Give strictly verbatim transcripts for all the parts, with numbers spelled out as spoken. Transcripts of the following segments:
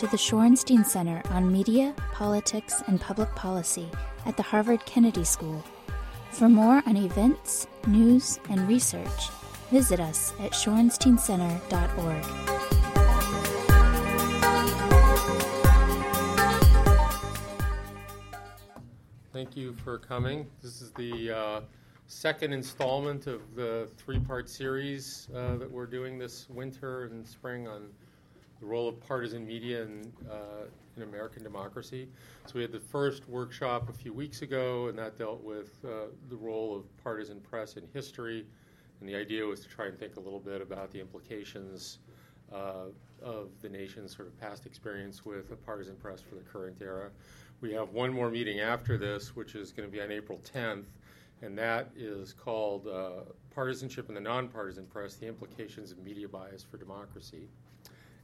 to the Shorenstein Center on Media, Politics, and Public Policy at the Harvard Kennedy School. For more on events, news, and research, visit us at shorenstein center dot org. Thank you for coming. This is the uh, second installment of the three-part series uh, that we're doing this winter and spring on the role of partisan media in, uh, in American democracy. So we had the first workshop a few weeks ago, and that dealt with uh, the role of partisan press in history. And the idea was to try and think a little bit about the implications uh, of the nation's sort of past experience with a partisan press for the current era. We have one more meeting after this, which is going to be on April tenth, and that is called uh, Partisanship in the Nonpartisan Press, the Implications of Media Bias for Democracy.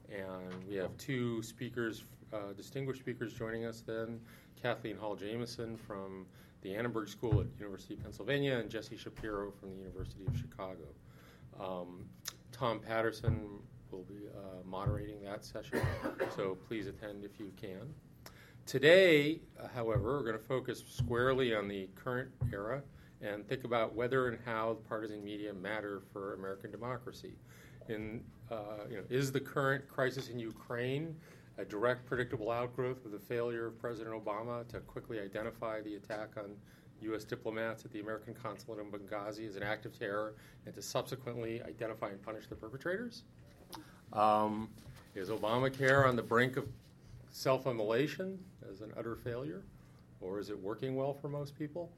And we have two speakers, uh, distinguished speakers joining us then, Kathleen Hall Jamieson from the Annenberg School at University of Pennsylvania and Jesse Shapiro from the University of Chicago. Um, Tom Patterson will be uh, moderating that session, so please attend if you can. Today, however, we're going to focus squarely on the current era and think about whether and how partisan media matter for American democracy. In, uh, you know, is the current crisis in Ukraine a direct, predictable outgrowth of the failure of President Obama to quickly identify the attack on U S diplomats at the American consulate in Benghazi as an act of terror and to subsequently identify and punish the perpetrators? Um, is Obamacare on the brink of self-immolation as an utter failure, or is it working well for most people?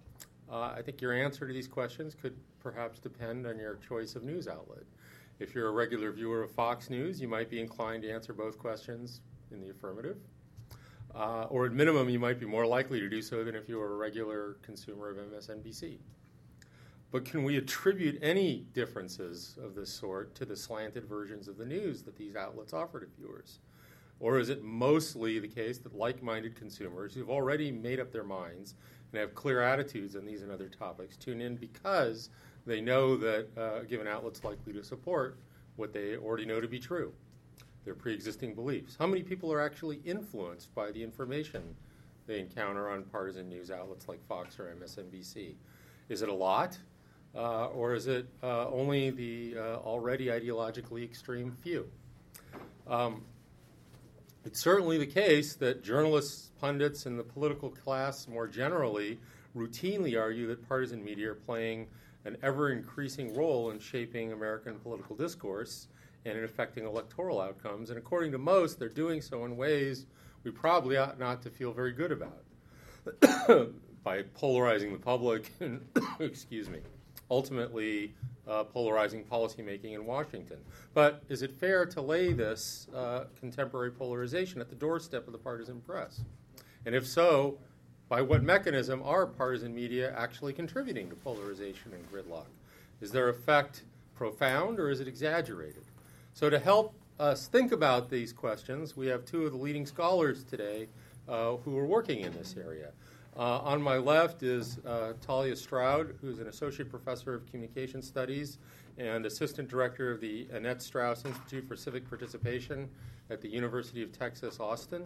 Uh, I think your answer to these questions could perhaps depend on your choice of news outlet. If you're a regular viewer of Fox News, you might be inclined to answer both questions in the affirmative, uh, or at minimum, you might be more likely to do so than if you were a regular consumer of M S N B C. But can we attribute any differences of this sort to the slanted versions of the news that these outlets offer to viewers? Or is it mostly the case that like-minded consumers who've already made up their minds and have clear attitudes on these and other topics tune in because they know that uh, a given outlet's likely to support what they already know to be true, their pre-existing beliefs? How many people are actually influenced by the information they encounter on partisan news outlets like Fox or M S N B C? Is it a lot, uh, or is it uh, only the uh, already ideologically extreme few? Um, It's certainly the case that journalists, pundits, and the political class more generally routinely argue that partisan media are playing an ever-increasing role in shaping American political discourse and in affecting electoral outcomes. And according to most, they're doing so in ways we probably ought not to feel very good about, by polarizing the public and, excuse me, ultimately Uh, polarizing policymaking in Washington. But is it fair to lay this uh, contemporary polarization at the doorstep of the partisan press? And if so, by what mechanism are partisan media actually contributing to polarization and gridlock? Is their effect profound or is it exaggerated? So to help us think about these questions, we have two of the leading scholars today uh, who are working in this area. Uh, on my left is uh, Talia Stroud, who's an associate professor of communication studies and assistant director of the Annette Strauss Institute for Civic Participation at the University of Texas, Austin.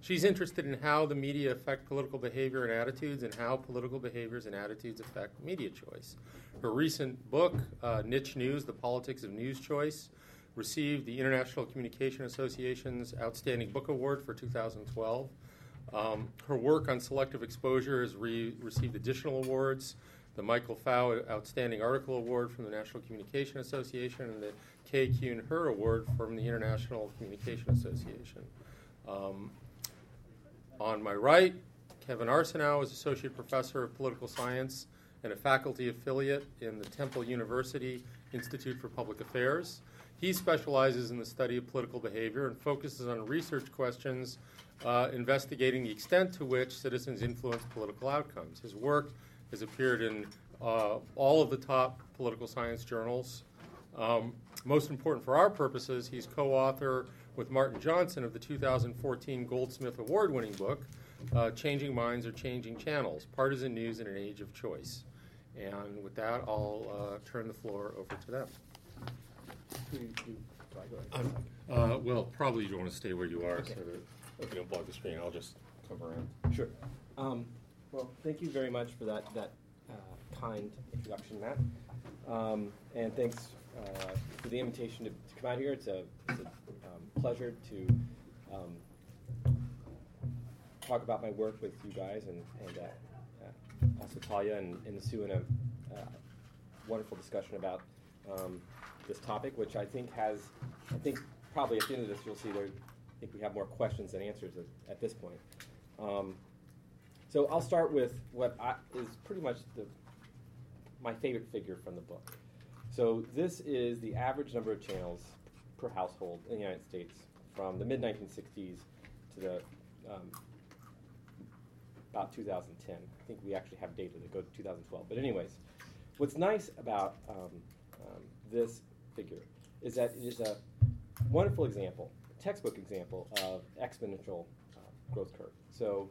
She's interested in how the media affect political behavior and attitudes and how political behaviors and attitudes affect media choice. Her recent book, uh, Niche News, The Politics of News Choice, received the International Communication Association's Outstanding Book Award for two thousand twelve. Um, her work on selective exposure has re- received additional awards, the Michael Fow Outstanding Article Award from the National Communication Association and the Kay Kuhn Her Award from the International Communication Association. Um, on my right, Kevin Arceneaux is Associate Professor of Political Science and a faculty affiliate in the Temple University Institute for Public Affairs. He specializes in the study of political behavior and focuses on research questions Uh, investigating the extent to which citizens influence political outcomes. His work has appeared in uh, all of the top political science journals. Um, most important for our purposes, he's co-author with Martin Johnson of the two thousand fourteen Goldsmith Award-winning book, uh, Changing Minds or Changing Channels, Partisan News in an Age of Choice. And with that, I'll uh, turn the floor over to them. Who you, you, sorry, go ahead. Uh, well, probably you want to stay where you are, okay. So that if you don't block the screen, I'll just come around. Sure. Um, well, thank you very much for that that uh, kind introduction, Matt. Um, and thanks uh, for the invitation to, to come out here. It's a, it's a um, pleasure to um, talk about my work with you guys, and, and uh, uh, also Talia and, and Sue in a uh, wonderful discussion about um, this topic, which I think has, I think probably at the end of this you'll see there, I think we have more questions than answers at, at this point. Um, so I'll start with what I, is pretty much the my favorite figure from the book. So this is the average number of channels per household in the United States from the mid nineteen sixties to the um, about two thousand ten. I think we actually have data that go to two thousand twelve. But anyways, what's nice about um, um, this figure is that it is a wonderful example, a textbook example of exponential uh, growth curve. So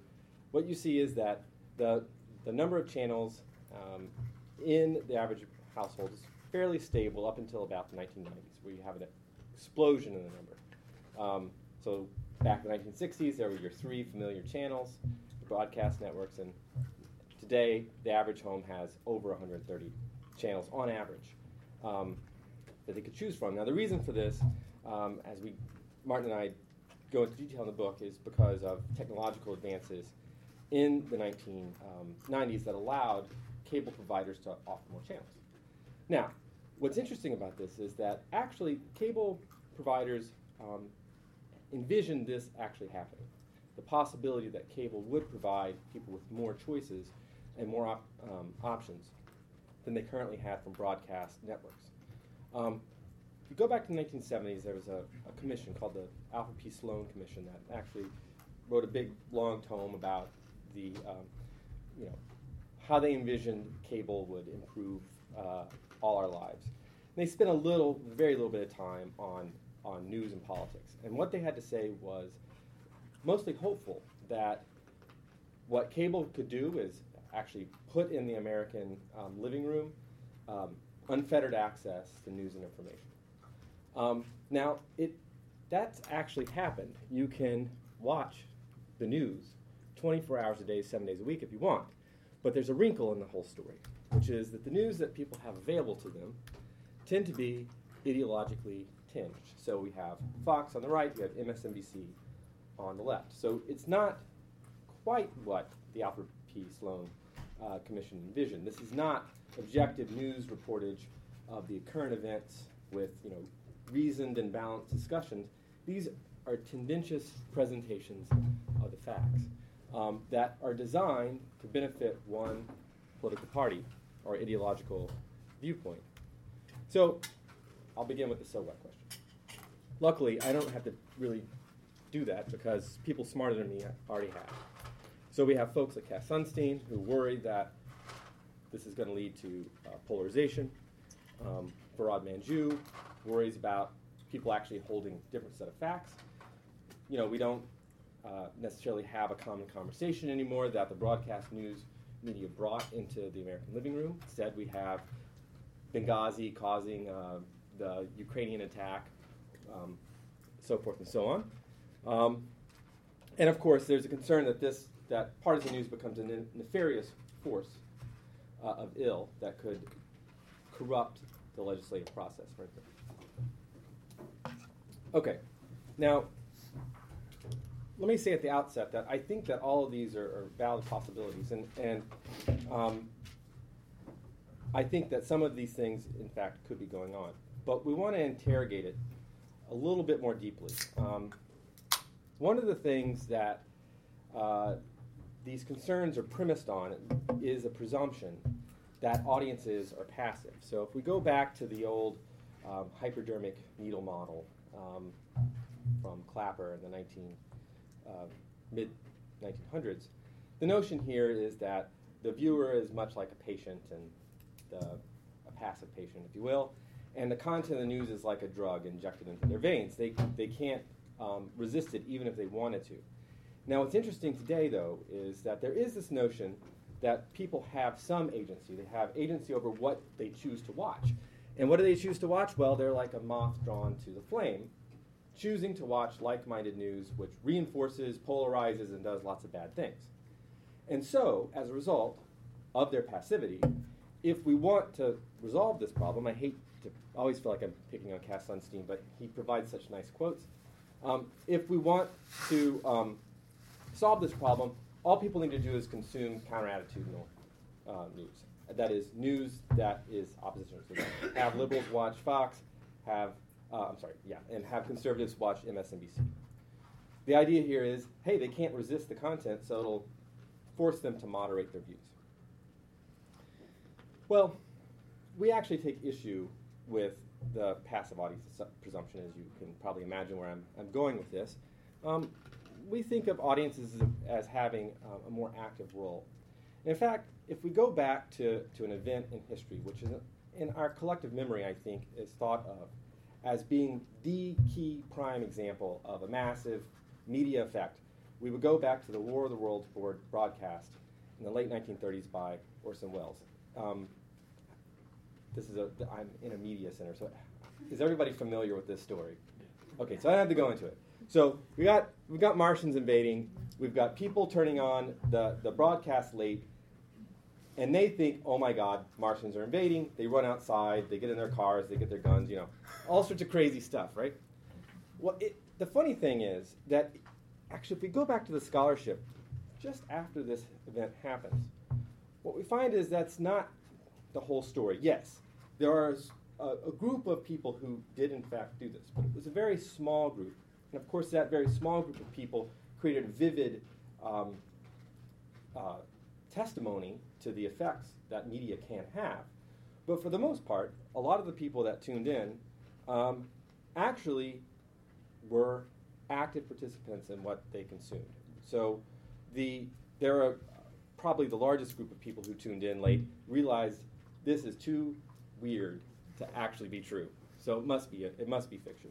what you see is that the the number of channels um, in the average household is fairly stable up until about the nineteen nineties, where you have an explosion in the number. Um, so back in the nineteen sixties, there were your three familiar channels, the broadcast networks, and today the average home has over one hundred thirty channels on average um, that they could choose from. Now the reason for this, um, as we Martin and I go into detail in the book, is because of technological advances in the nineteen nineties that allowed cable providers to offer more channels. Now, what's interesting about this is that actually cable providers um, envisioned this actually happening, the possibility that cable would provide people with more choices and more op- um, options than they currently have from broadcast networks. Um, if you go back to the nineteen seventies, there was a, a commission called the Alfred P. Sloan Commission that actually wrote a big, long tome about the, um, you know, how they envisioned cable would improve uh, all our lives. And they spent a little, very little bit of time on, on news and politics. And what they had to say was mostly hopeful that what cable could do is actually put in the American um, living room um, unfettered access to news and information. Um, now, it that's actually happened. You can watch the news twenty-four hours a day, seven days a week if you want. But there's a wrinkle in the whole story, which is that the news that people have available to them tend to be ideologically tinged. So we have Fox on the right, we have M S N B C on the left. So it's not quite what the Alfred P. Sloan uh, Commission envisioned. This is not objective news reportage of the current events with, you know, reasoned and balanced discussions. These are tendentious presentations of the facts. Um, that are designed to benefit one political party or ideological viewpoint. So I'll begin with the so what question. Luckily, I don't have to really do that because people smarter than me already have. So we have folks like Cass Sunstein who worry that this is going to lead to uh, polarization. Um, Farhad Manjoo worries about people actually holding different set of facts. You know, we don't Uh, necessarily have a common conversation anymore that the broadcast news media brought into the American living room. Instead, we have Benghazi causing uh, the Ukrainian attack, um, so forth and so on. Um, and of course, there's a concern that this that partisan news becomes a ne- nefarious force uh, of ill that could corrupt the legislative process. Right there. Okay, now. Let me say at the outset that I think that all of these are, are valid possibilities, and, and um, I think that some of these things, in fact, could be going on. But we want to interrogate it a little bit more deeply. Um, one of the things that uh, these concerns are premised on is a presumption that audiences are passive. So if we go back to the old um, hypodermic needle model um, from Clapper in the nineteen... Uh, mid nineteen hundreds, the notion here is that the viewer is much like a patient, and the, a passive patient, if you will, and the content of the news is like a drug injected into their veins. They they can't um, resist it even if they wanted to. Now, what's interesting today, though, is that there is this notion that people have some agency. They have agency over what they choose to watch. And what do they choose to watch? Well, they're like a moth drawn to the flame, choosing to watch like-minded news, which reinforces, polarizes, and does lots of bad things. And so, as a result of their passivity, if we want to resolve this problem, I hate to always feel like I'm picking on Cass Sunstein, but he provides such nice quotes. Um, if we want to um, solve this problem, all people need to do is consume counter-attitudinal uh, news. That is news that is opposition to that. Have liberals watch Fox, have, uh, I'm sorry, yeah, and have conservatives watch M S N B C. The idea here is, hey, they can't resist the content, so it'll force them to moderate their views. Well, we actually take issue with the passive audience presumption, as you can probably imagine where I'm, I'm going with this. Um, we think of audiences as having um, a more active role. In fact, if we go back to, to an event in history, which is in our collective memory, I think, is thought of as being the key prime example of a massive media effect, we would go back to the War of the Worlds board broadcast in the late nineteen thirties by Orson Welles. Um, this is a, I'm in a media center, so is everybody familiar with this story? Okay, so I have to go into it. So we got, we got Martians invading, we've got people turning on the, the broadcast late, and they think, oh my God, Martians are invading. They run outside, they get in their cars, they get their guns, you know, all sorts of crazy stuff, right? Well, it, the funny thing is that actually if we go back to the scholarship, just after this event happens, what we find is that's not the whole story. Yes, there are a, a group of people who did in fact do this, but it was a very small group. And of course that very small group of people created vivid um, uh, testimony to the effects that media can have. But for the most part, a lot of the people that tuned in um, actually were active participants in what they consumed. So the there are probably the largest group of people who tuned in late realized this is too weird to actually be true. So it must be a, it must be fiction.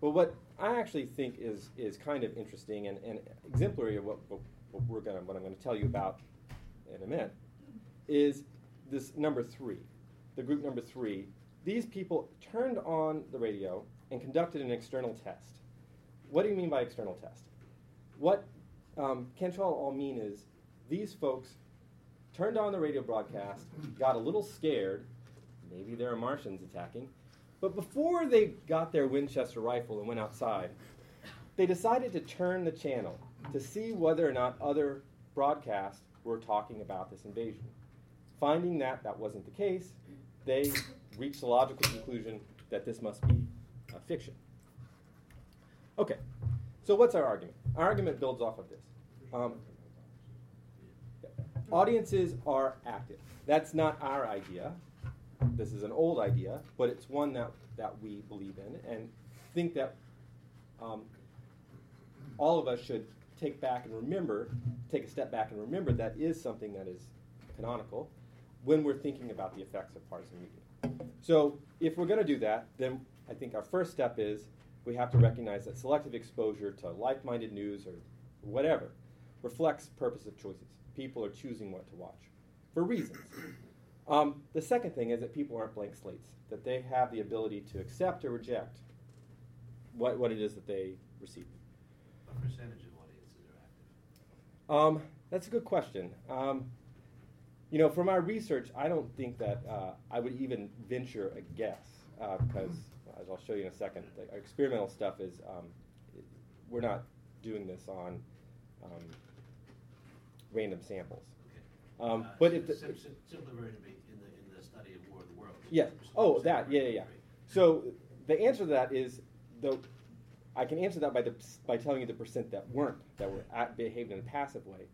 But what I actually think is is kind of interesting and, and exemplary of what, what, what we're gonna what I'm going to tell you about in a minute is this number three, the group number three. These people turned on the radio and conducted an external test. What do you mean by external test? What um, can all mean is these folks turned on the radio broadcast, got a little scared, maybe there are Martians attacking, but before they got their Winchester rifle and went outside, they decided to turn the channel to see whether or not other broadcasts were talking about this invasion. Finding that that wasn't the case, they reached the logical conclusion that this must be a fiction. Okay, so what's our argument? Our argument builds off of this. Um, audiences are active. That's not our idea. This is an old idea, but it's one that, that we believe in and think that um, all of us should take back and remember, take a step back and remember that is something that is canonical when we're thinking about the effects of partisan media. So if we're going to do that, then I think our first step is we have to recognize that selective exposure to like-minded news or whatever reflects purposive choices. People are choosing what to watch for reasons. Um, the second thing is that people aren't blank slates, that they have the ability to accept or reject what, what it is that they receive. What percentage of audiences are active? Um, that's a good question. Um, you know, from our research, I don't think that uh, I would even venture a guess uh, because, as I'll show you in a second, the experimental stuff is um, it, we're not doing this on um, random samples. Um, uh, but so if the, sim- sim- simply in the in the study of War of the Worlds. Yes. Oh, that. Yeah, yeah, yeah. So the answer to that is the I can answer that by the by telling you the percent that weren't that were at, behaved in a passive way,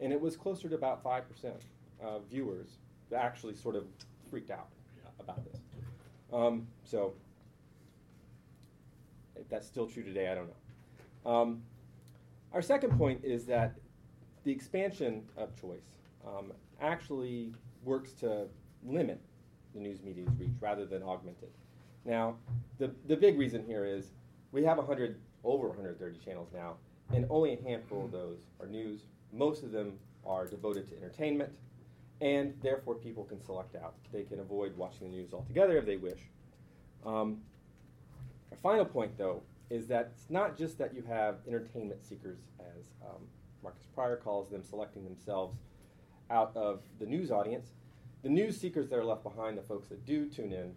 and it was closer to about five percent of viewers that actually sort of freaked out yeah. about this. Um, so if that's still true today, I don't know. Um, our second point is that the expansion of choice. Um, actually works to limit the news media's reach rather than augment it. Now, the, the big reason here is we have one hundred over one hundred thirty channels now, and only a handful of those are news. Most of them are devoted to entertainment, and therefore people can select out. They can avoid watching the news altogether if they wish. Um, our final point, though, is that it's not just that you have entertainment seekers, as um, Marcus Pryor calls them, selecting themselves out of the news audience. The news seekers that are left behind, the folks that do tune in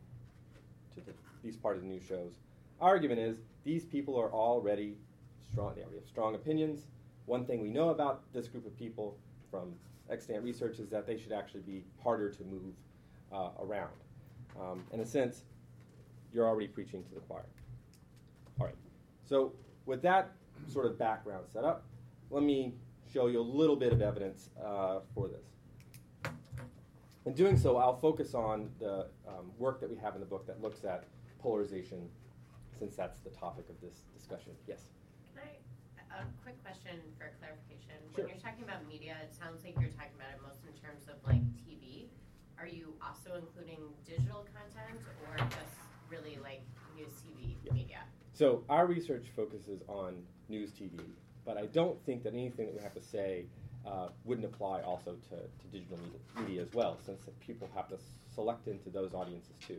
to the, these part of the news shows, our argument is these people are already strong. They already have strong opinions. One thing we know about this group of people from extant research is that they should actually be harder to move uh, around. Um, in a sense, you're already preaching to the choir. All right. So with that sort of background set up, let me show you a little bit of evidence uh, for this. In doing so, I'll focus on the um, work that we have in the book that looks at polarization, since that's the topic of this discussion. Yes? Can I, a quick question for clarification. Sure. When you're talking about media, it sounds like you're talking about it most in terms of like T V. Are you also including digital content or just really like news T V yeah. media? So our research focuses on news T V, but I don't think that anything that we have to say Uh, wouldn't apply also to, to digital media, media as well, since people have to select into those audiences too.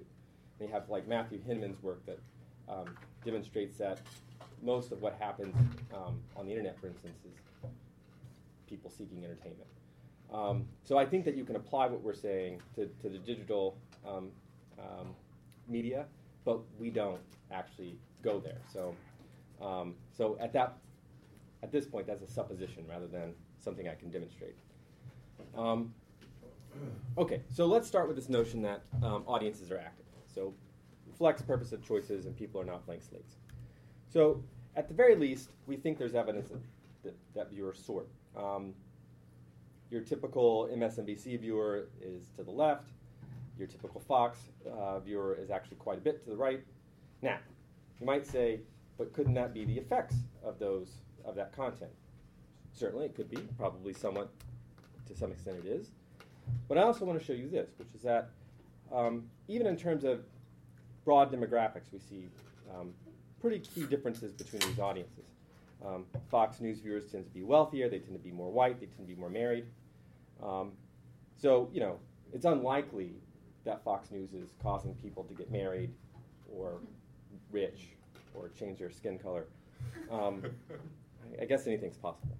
And you have like Matthew Hinman's work that um, demonstrates that most of what happens um, on the internet, for instance, is people seeking entertainment. Um, so I think that you can apply what we're saying to, to the digital um, um, media, but we don't actually go there. So, um, so at that, at this point, that's a supposition rather than something I can demonstrate. Um, okay, so let's start with this notion that um, audiences are active. So reflects purpose of choices and people are not blank slates. So at the very least, we think there's evidence that, that, that viewers sort. Um, your typical M S N B C viewer is to the left. Your typical Fox uh, viewer is actually quite a bit to the right. Now, you might say, but couldn't that be the effects of those of that content? Certainly, it could be. Probably somewhat, to some extent it is. But I also want to show you this, which is that um, even in terms of broad demographics, we see um, pretty key differences between these audiences. Um, Fox News viewers tend to be wealthier. They tend to be more white. They tend to be more married. Um, so, you know, it's unlikely that Fox News is causing people to get married or rich or change their skin color. Um, I guess anything's possible.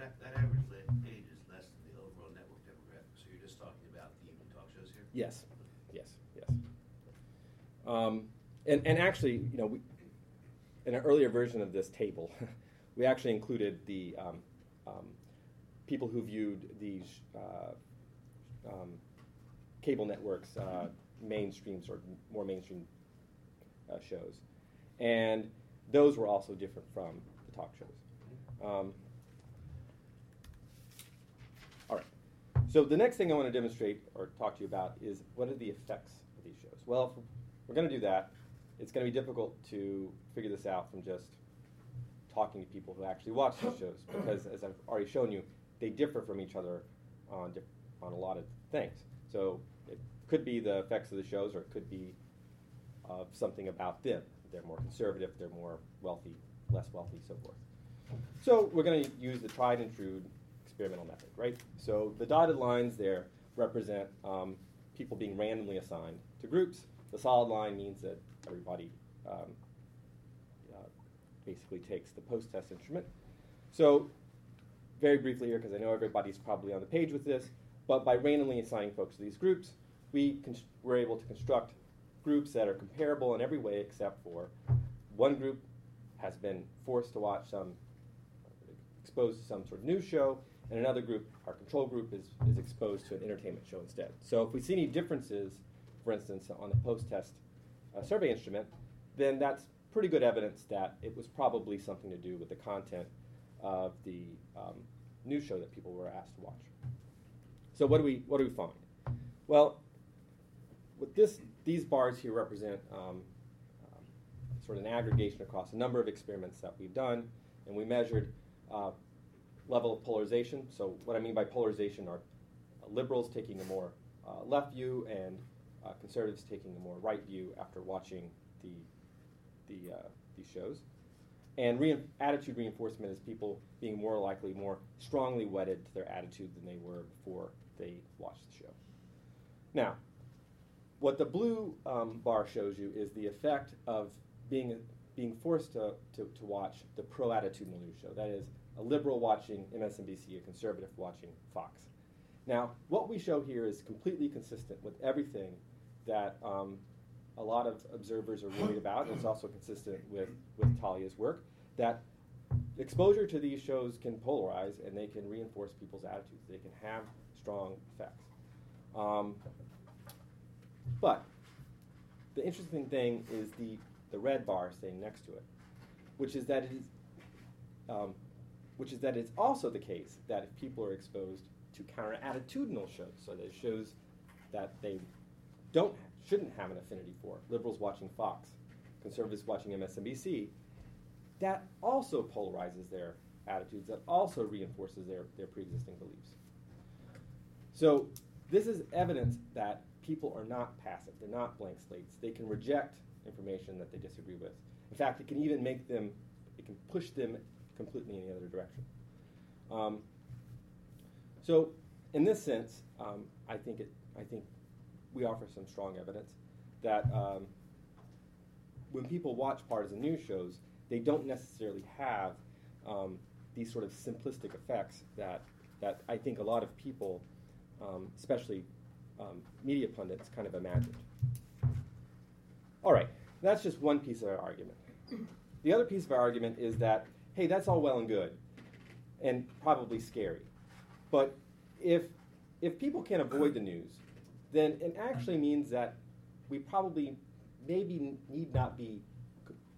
That, that average age is less than the overall network demographic. So you're just talking about the evening talk shows here? Yes, yes, yes. Um, and, and actually, you know, we, in an earlier version of this table, we actually included the um, um, people who viewed these uh, um, cable networks, uh, mainstream, sort of more mainstream uh, shows. And those were also different from the talk shows. Um, So the next thing I want to demonstrate or talk to you about is what are the effects of these shows? Well, if we're going to do that, it's going to be difficult to figure this out from just talking to people who actually watch these shows because, as I've already shown you, they differ from each other on diff- on a lot of things. So it could be the effects of the shows or it could be of something about them. They're more conservative, they're more wealthy, less wealthy, so forth. So we're going to use the tried and true experimental method, right? So the dotted lines there represent um, people being randomly assigned to groups. The solid line means that everybody um, uh, basically takes the post-test instrument. So very briefly here, because I know everybody's probably on the page with this, but by randomly assigning folks to these groups, we const- were able to construct groups that are comparable in every way except for one group has been forced to watch some, exposed to some sort of news show, and another group, our control group, is, is exposed to an entertainment show instead. So if we see any differences, for instance, on the post-test uh, survey instrument, then that's pretty good evidence that it was probably something to do with the content of the um, news show that people were asked to watch. So what do we what do we find? Well, with this, these bars here represent um, um, sort of an aggregation across a number of experiments that we've done, and we measured uh, level of polarization. So what I mean by polarization are uh, liberals taking a more uh, left view and uh, conservatives taking a more right view after watching the the uh, these shows. And re- attitude reinforcement is people being more likely, more strongly wedded to their attitude than they were before they watch the show. Now, what the blue um, bar shows you is the effect of being being forced to, to, to watch the pro-attitudinal news show. That is, a liberal watching M S N B C, a conservative watching Fox. Now, what we show here is completely consistent with everything that um, a lot of observers are worried about, and it's also consistent with, with Talia's work, that exposure to these shows can polarize, and they can reinforce people's attitudes. They can have strong effects. Um, but the interesting thing is the, the red bar staying next to it, which is that it is, um, which is that it's also the case that if people are exposed to counter-attitudinal shows, so there's shows that they don't shouldn't have an affinity for, liberals watching Fox, conservatives watching M S N B C, that also polarizes their attitudes, that also reinforces their, their pre-existing beliefs. So this is evidence that people are not passive. They're not blank slates. They can reject information that they disagree with. In fact, it can even make them, it can push them completely in the other direction. Um, so in this sense, um, I think it, I think we offer some strong evidence that um, when people watch partisan news shows, they don't necessarily have um, these sort of simplistic effects that, that I think a lot of people, um, especially um, media pundits, kind of imagined. All right, that's just one piece of our argument. The other piece of our argument is that, hey, that's all well and good and probably scary. But if, if people can't avoid the news, then it actually means that we probably maybe need not be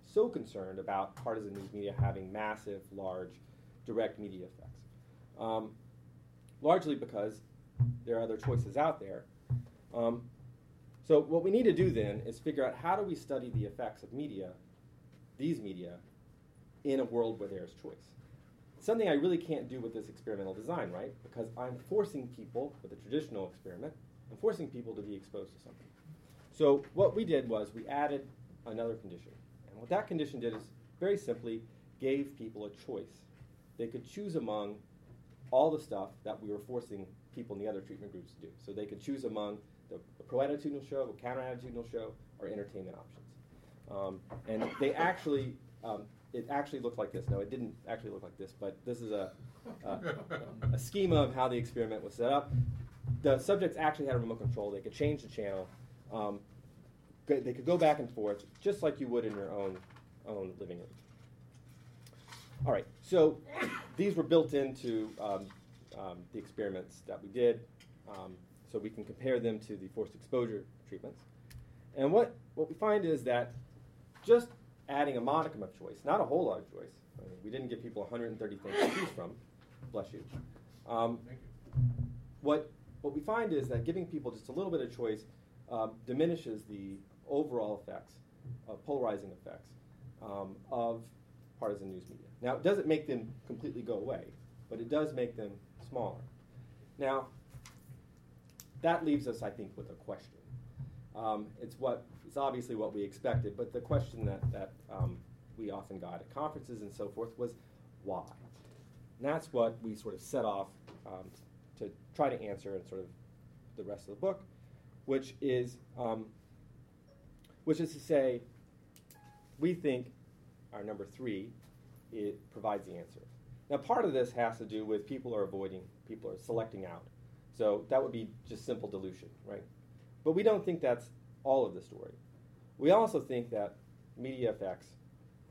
so concerned about partisan news media having massive, large, direct media effects, um, largely because there are other choices out there. Um, so what we need to do then is figure out how do we study the effects of media, these media, in a world where there is choice. Something I really can't do with this experimental design, right? Because I'm forcing people, with a traditional experiment, I'm forcing people to be exposed to something. So what we did was we added another condition. What that condition did is, very simply, gave people a choice. They could choose among all the stuff that we were forcing people in the other treatment groups to do. So they could choose among the, the pro-attitudinal show, the counter-attitudinal show, or entertainment options. Um, and they actually, um, it actually looked like this. No, it didn't actually look like this, but this is a, a, a schema of how the experiment was set up. The subjects actually had a remote control. They could change the channel. Um, They could go back and forth, just like you would in your own own living room. All right, so these were built into um, um, the experiments that we did, um, so we can compare them to the forced exposure treatments. And what, what we find is that just adding a modicum of choice, not a whole lot of choice, I mean, we didn't give people one hundred thirty things to choose from, bless you. Um, Thank you. What, what we find is that giving people just a little bit of choice uh, diminishes the overall effects, uh, polarizing effects um, of partisan news media. Now, it doesn't make them completely go away, but it does make them smaller. Now, that leaves us, I think, with a question. Um, it's what it's obviously what we expected, but the question that, that um, we often got at conferences and so forth was, why? And that's what we sort of set off um, to try to answer in sort of the rest of the book, which is... Um, Which is to say, we think our number three, it provides the answer. Now, part of this has to do with people are avoiding, people are selecting out. So that would be just simple dilution, right? But we don't think that's all of the story. We also think that media effects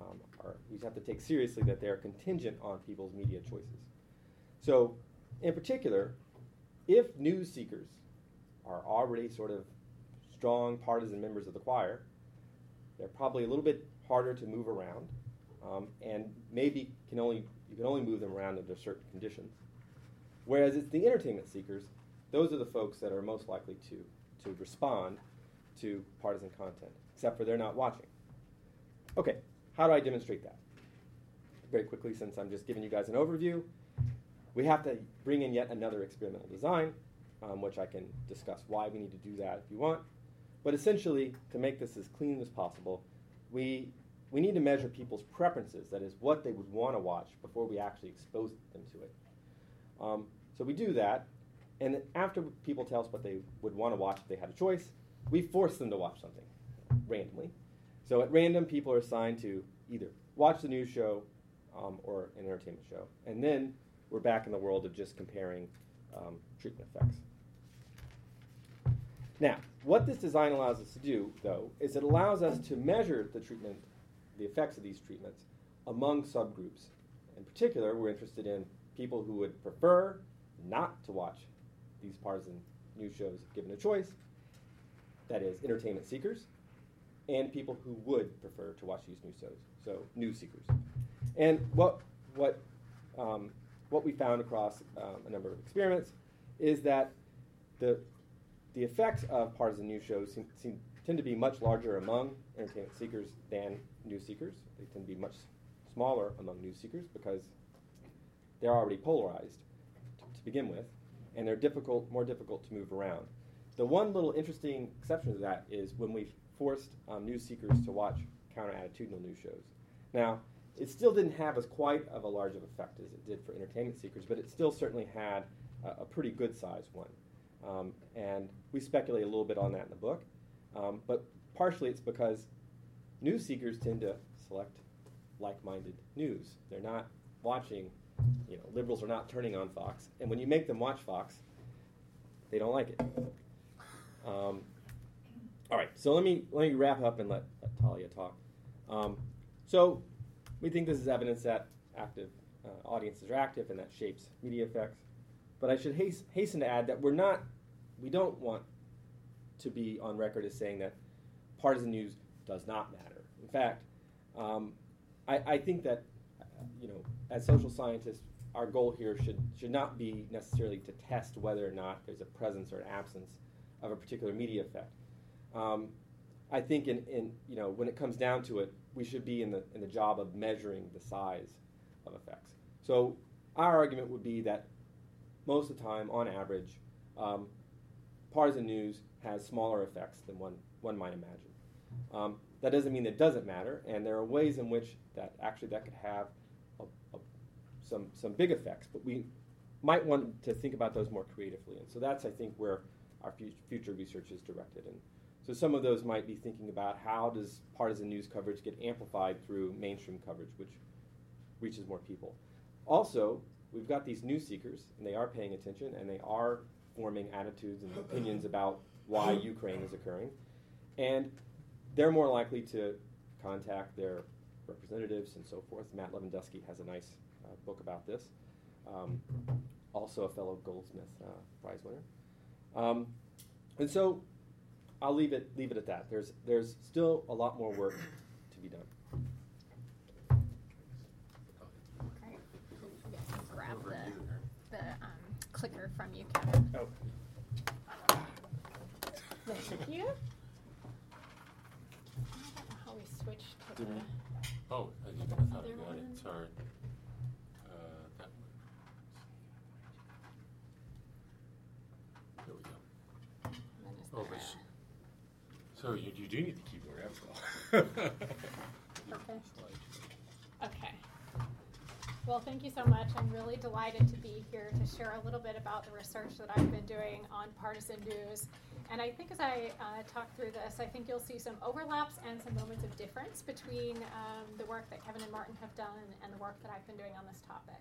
um, are, we have to take seriously that they are contingent on people's media choices. So in particular, if news seekers are already sort of strong partisan members of the choir, they're probably a little bit harder to move around, um, and maybe can only you can only move them around under certain conditions. Whereas it's the entertainment seekers; those are the folks that are most likely to to respond to partisan content, except for they're not watching. Okay, how do I demonstrate that? Very quickly, since I'm just giving you guys an overview, we have to bring in yet another experimental design, um, which I can discuss why we need to do that if you want. But essentially, to make this as clean as possible, we we need to measure people's preferences, that is, what they would want to watch before we actually expose them to it. Um, so we do that And after people tell us what they would want to watch if they had a choice, we force them to watch something randomly. So at random, people are assigned to either watch the news show um, or an entertainment show. And then we're back in the world of just comparing um, treatment effects. Now, what this design allows us to do, though, is it allows us to measure the treatment, the effects of these treatments among subgroups. In particular, we're interested in people who would prefer not to watch these partisan news shows given a choice, that is, entertainment seekers, and people who would prefer to watch these news shows, so news seekers. And what what um, what we found across um, a number of experiments is that the the effects of partisan news shows seem, seem, tend to be much larger among entertainment seekers than news seekers. They tend to be much smaller among news seekers because they're already polarized to, to begin with, and they're difficult, more difficult to move around. The one little interesting exception to that is when we've forced um, news seekers to watch counter-attitudinal news shows. Now, it still didn't have as quite of a large of effect as it did for entertainment seekers, but it still certainly had a, a pretty good-sized one. Um, and we speculate a little bit on that in the book. Um, but partially it's because news seekers tend to select like-minded news. They're not watching, you know, liberals are not turning on Fox. And when you make them watch Fox, they don't like it. Um, all right, so let me let me wrap up and let, let Talia talk. Um, so we think this is evidence that active uh, audiences are active and that shapes media effects. But I should has- hasten to add that we're not, we don't want to be on record as saying that partisan news does not matter. In fact, um, I, I think that, you know, as social scientists, our goal here should should not be necessarily to test whether or not there's a presence or an absence of a particular media effect. Um, I think in, in you know when it comes down to it, we should be in the in the job of measuring the size of effects. So our argument would be that most of the time, on average, um, partisan news has smaller effects than one one might imagine. Um, that doesn't mean that it doesn't matter, and there are ways in which that actually that could have a, a, some some big effects. But we might want to think about those more creatively, and so that's I think where our future research is directed. And so some of those might be thinking about how does partisan news coverage get amplified through mainstream coverage, which reaches more people. Also, we've got these news seekers, and they are paying attention, and they are forming attitudes and opinions about why Ukraine is occurring. And they're more likely to contact their representatives and so forth. Matt Levendusky has a nice uh, book about this. Um, also a fellow Goldsmith uh, Prize winner. Um, and so I'll leave it leave it at that. There's there's still a lot more work to be done. Okay. Grab the, the um, clicker from you, Kevin. Oh. Thank you. I don't know how we switched to Did the... We? Oh, I, just, I thought I got one. It. Sorry. Oh, but so you, you do need the keyboard after all. Okay. Okay. Well, thank you so much. I'm really delighted to be here to share a little bit about the research that I've been doing on partisan news. And I think as I uh, talk through this, I think you'll see some overlaps and some moments of difference between um, the work that Kevin and Martin have done and the work that I've been doing on this topic.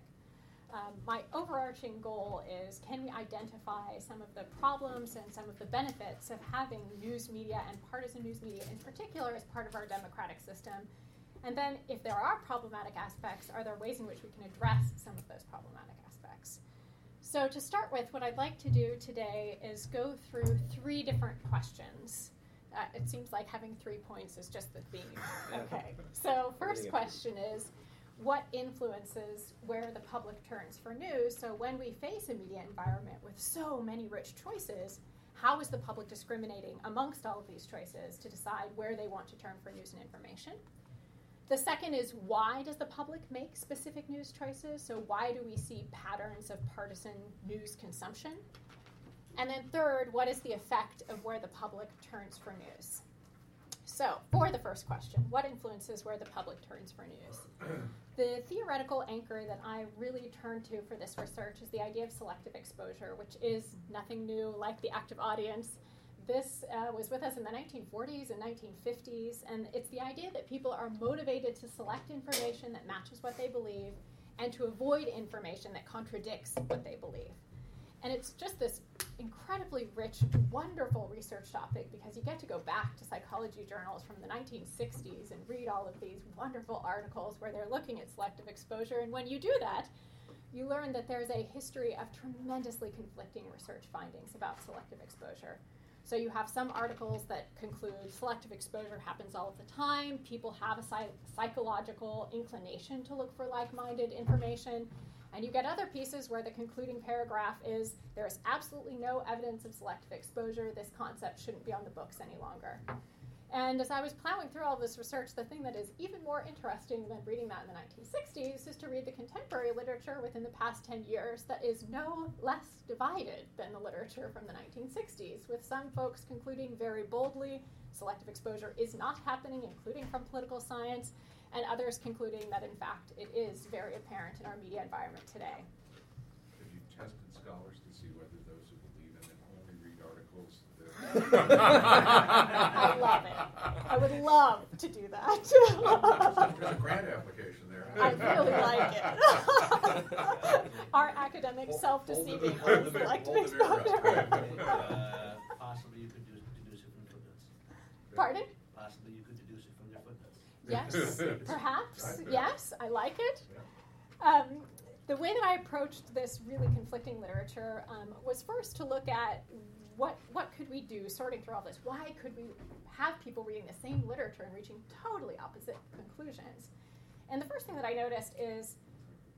Um, my overarching goal is, can we identify some of the problems and some of the benefits of having news media and partisan news media in particular as part of our democratic system? And then if there are problematic aspects, are there ways in which we can address some of those problematic aspects? So to start with, what I'd like to do today is go through three different questions. Uh, it seems like having three points is just the theme. Okay. So first question is, what influences where the public turns for news? So when we face a media environment with so many rich choices, how is the public discriminating amongst all of these choices to decide where they want to turn for news and information? The second is, why does the public make specific news choices? So why do we see patterns of partisan news consumption? And then third, what is the effect of where the public turns for news? So, for the first question, what influences where the public turns for news? The theoretical anchor that I really turn to for this research is the idea of selective exposure, which is nothing new, like the active audience. This uh, was with us in the nineteen forties and nineteen fifties, and it's the idea that people are motivated to select information that matches what they believe and to avoid information that contradicts what they believe. And it's just this incredibly rich, wonderful research topic because you get to go back to psychology journals from the nineteen sixties and read all of these wonderful articles where they're looking at selective exposure. And when you do that, you learn that there's a history of tremendously conflicting research findings about selective exposure. So you have some articles that conclude selective exposure happens all of the time. People have a psych- psychological inclination to look for like-minded information. And you get other pieces where the concluding paragraph is, there is absolutely no evidence of selective exposure. This concept shouldn't be on the books any longer. And as I was plowing through all this research, the thing that is even more interesting than reading that in the nineteen sixties is to read the contemporary literature within the past ten years that is no less divided than the literature from the nineteen sixties, with some folks concluding very boldly selective exposure is not happening, including from political science, and others concluding that, in fact, it is very apparent in our media environment today. Have you tested scholars to see whether those who believe in it only read articles? I love it. I would love to do that. There's a grant application there. I really like it. Our academic hold, self-deceiving hold the, hold the, hold the uh, Possibly you could deduce it from footnotes. Pardon? Possibly you could deduce it from their footnotes. Yes, perhaps. Yes, I like it. Um, the way that I approached this really conflicting literature um, was first to look at What what could we do, sorting through all this? Why could we have people reading the same literature and reaching totally opposite conclusions? And the first thing that I noticed is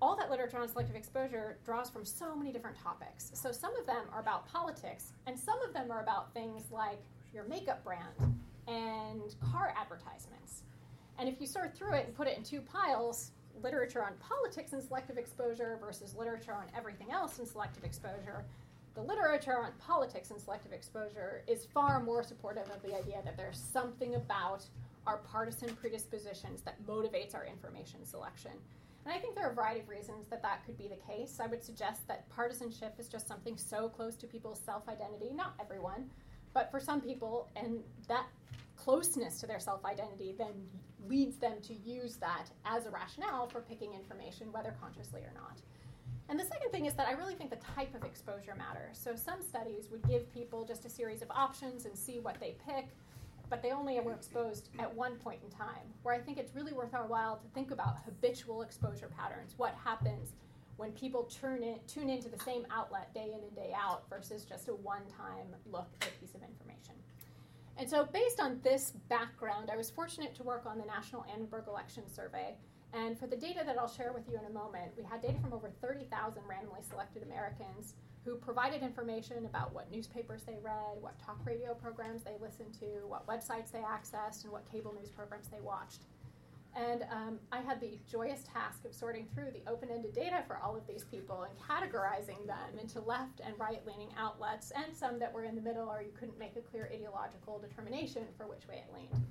all that literature on selective exposure draws from so many different topics. So some of them are about politics, and some of them are about things like your makeup brand and car advertisements. And if you sort through it and put it in two piles, literature on politics and selective exposure versus literature on everything else and selective exposure, the literature on politics and selective exposure is far more supportive of the idea that there's something about our partisan predispositions that motivates our information selection. And I think there are a variety of reasons that that could be the case. I would suggest that partisanship is just something so close to people's self-identity, not everyone, but for some people, and that closeness to their self-identity then leads them to use that as a rationale for picking information, whether consciously or not. And the second thing is that I really think the type of exposure matters. So some studies would give people just a series of options and see what they pick, but they only were exposed at one point in time, where I think it's really worth our while to think about habitual exposure patterns, what happens when people turn in, tune into the same outlet day in and day out versus just a one-time look at a piece of information. And so based on this background, I was fortunate to work on the National Annenberg Election Survey. And for the data that I'll share with you in a moment, we had data from over thirty thousand randomly selected Americans who provided information about what newspapers they read, what talk radio programs they listened to, what websites they accessed, and what cable news programs they watched. And um, I had the joyous task of sorting through the open-ended data for all of these people and categorizing them into left and right-leaning outlets, and some that were in the middle or you couldn't make a clear ideological determination for which way it leaned.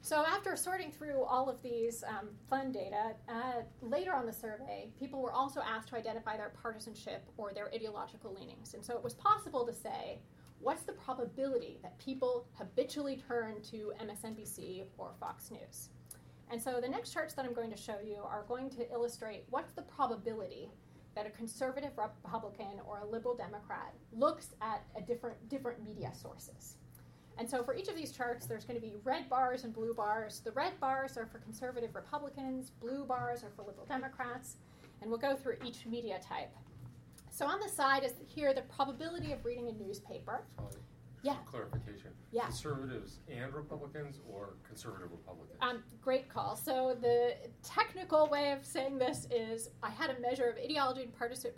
So after sorting through all of these um, fun data, uh, later on the survey, people were also asked to identify their partisanship or their ideological leanings. And so it was possible to say, what's the probability that people habitually turn to M S N B C or Fox News? And so the next charts that I'm going to show you are going to illustrate what's the probability that a conservative Republican or a liberal Democrat looks at a different, different media sources. And so for each of these charts, there's going to be red bars and blue bars. The red bars are for conservative Republicans, blue bars are for liberal Democrats, and we'll go through each media type. So on the side is here the probability of reading a newspaper. Sorry. Yeah. Clarification. Yeah. Conservatives and Republicans or conservative Republicans? Um, great call. So the technical way of saying this is I had a measure of ideology and partisan,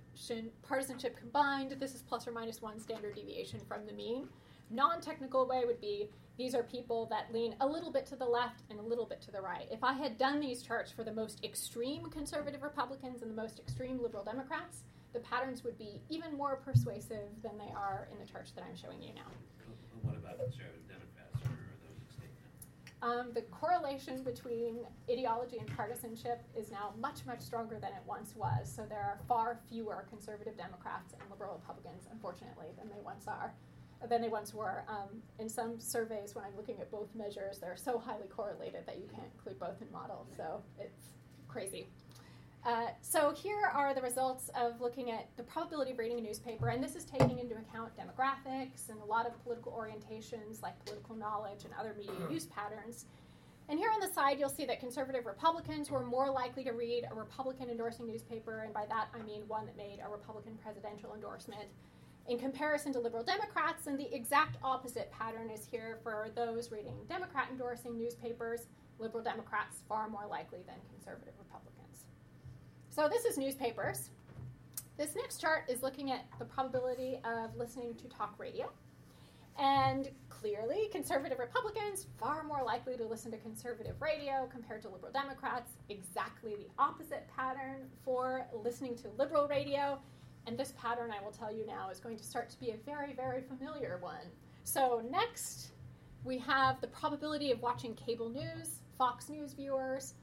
partisanship combined. This is plus or minus one standard deviation from the mean. Non-technical way would be these are people that lean a little bit to the left and a little bit to the right. If I had done these charts for the most extreme conservative Republicans and the most extreme liberal Democrats, the patterns would be even more persuasive than they are in the charts that I'm showing you now. What about conservative Democrats? Or are those extinct now? Um, the correlation between ideology and partisanship is now much, much stronger than it once was. So there are far fewer conservative Democrats and liberal Republicans, unfortunately, than they once are, than they once were. Um, in some surveys, when I'm looking at both measures, they're so highly correlated that you can't include both in models. So it's crazy. Uh, so here are the results of looking at the probability of reading a newspaper, and this is taking into account demographics and a lot of political orientations like political knowledge and other media use patterns. And here on the side, you'll see that conservative Republicans were more likely to read a Republican-endorsing newspaper, and by that I mean one that made a Republican presidential endorsement, in comparison to liberal Democrats, and the exact opposite pattern is here for those reading Democrat-endorsing newspapers, liberal Democrats far more likely than conservative Republicans. So this is newspapers. This next chart is looking at the probability of listening to talk radio. And clearly, conservative Republicans far more likely to listen to conservative radio compared to liberal Democrats. Exactly the opposite pattern for listening to liberal radio. And this pattern, I will tell you now, is going to start to be a very, very familiar one. So next, we have the probability of watching cable news. Fox News viewers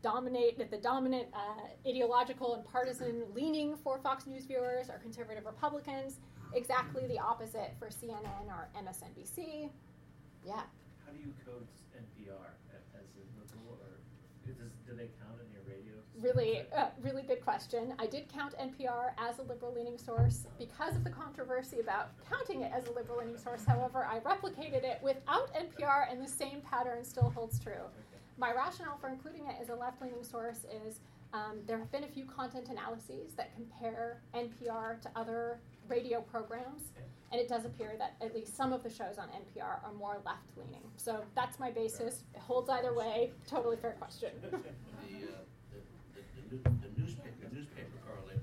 dominate, that the dominant uh, ideological and partisan leaning for Fox News viewers are conservative Republicans. Exactly the opposite for C N N or M S N B C. Yeah. How do you code N P R as a liberal, or does, do they count in your radio? Really, uh, really good question. I did count N P R as a liberal-leaning source. Because of the controversy about counting it as a liberal-leaning source, however, I replicated it without N P R, and the same pattern still holds true. Okay. My rationale for including it as a left-leaning source is um, there have been a few content analyses that compare N P R to other radio programs, and it does appear that at least some of the shows on N P R are more left-leaning. So that's my basis. It holds either way. Totally fair question. the, uh, the, the, the, the newspaper, the newspaper correlate,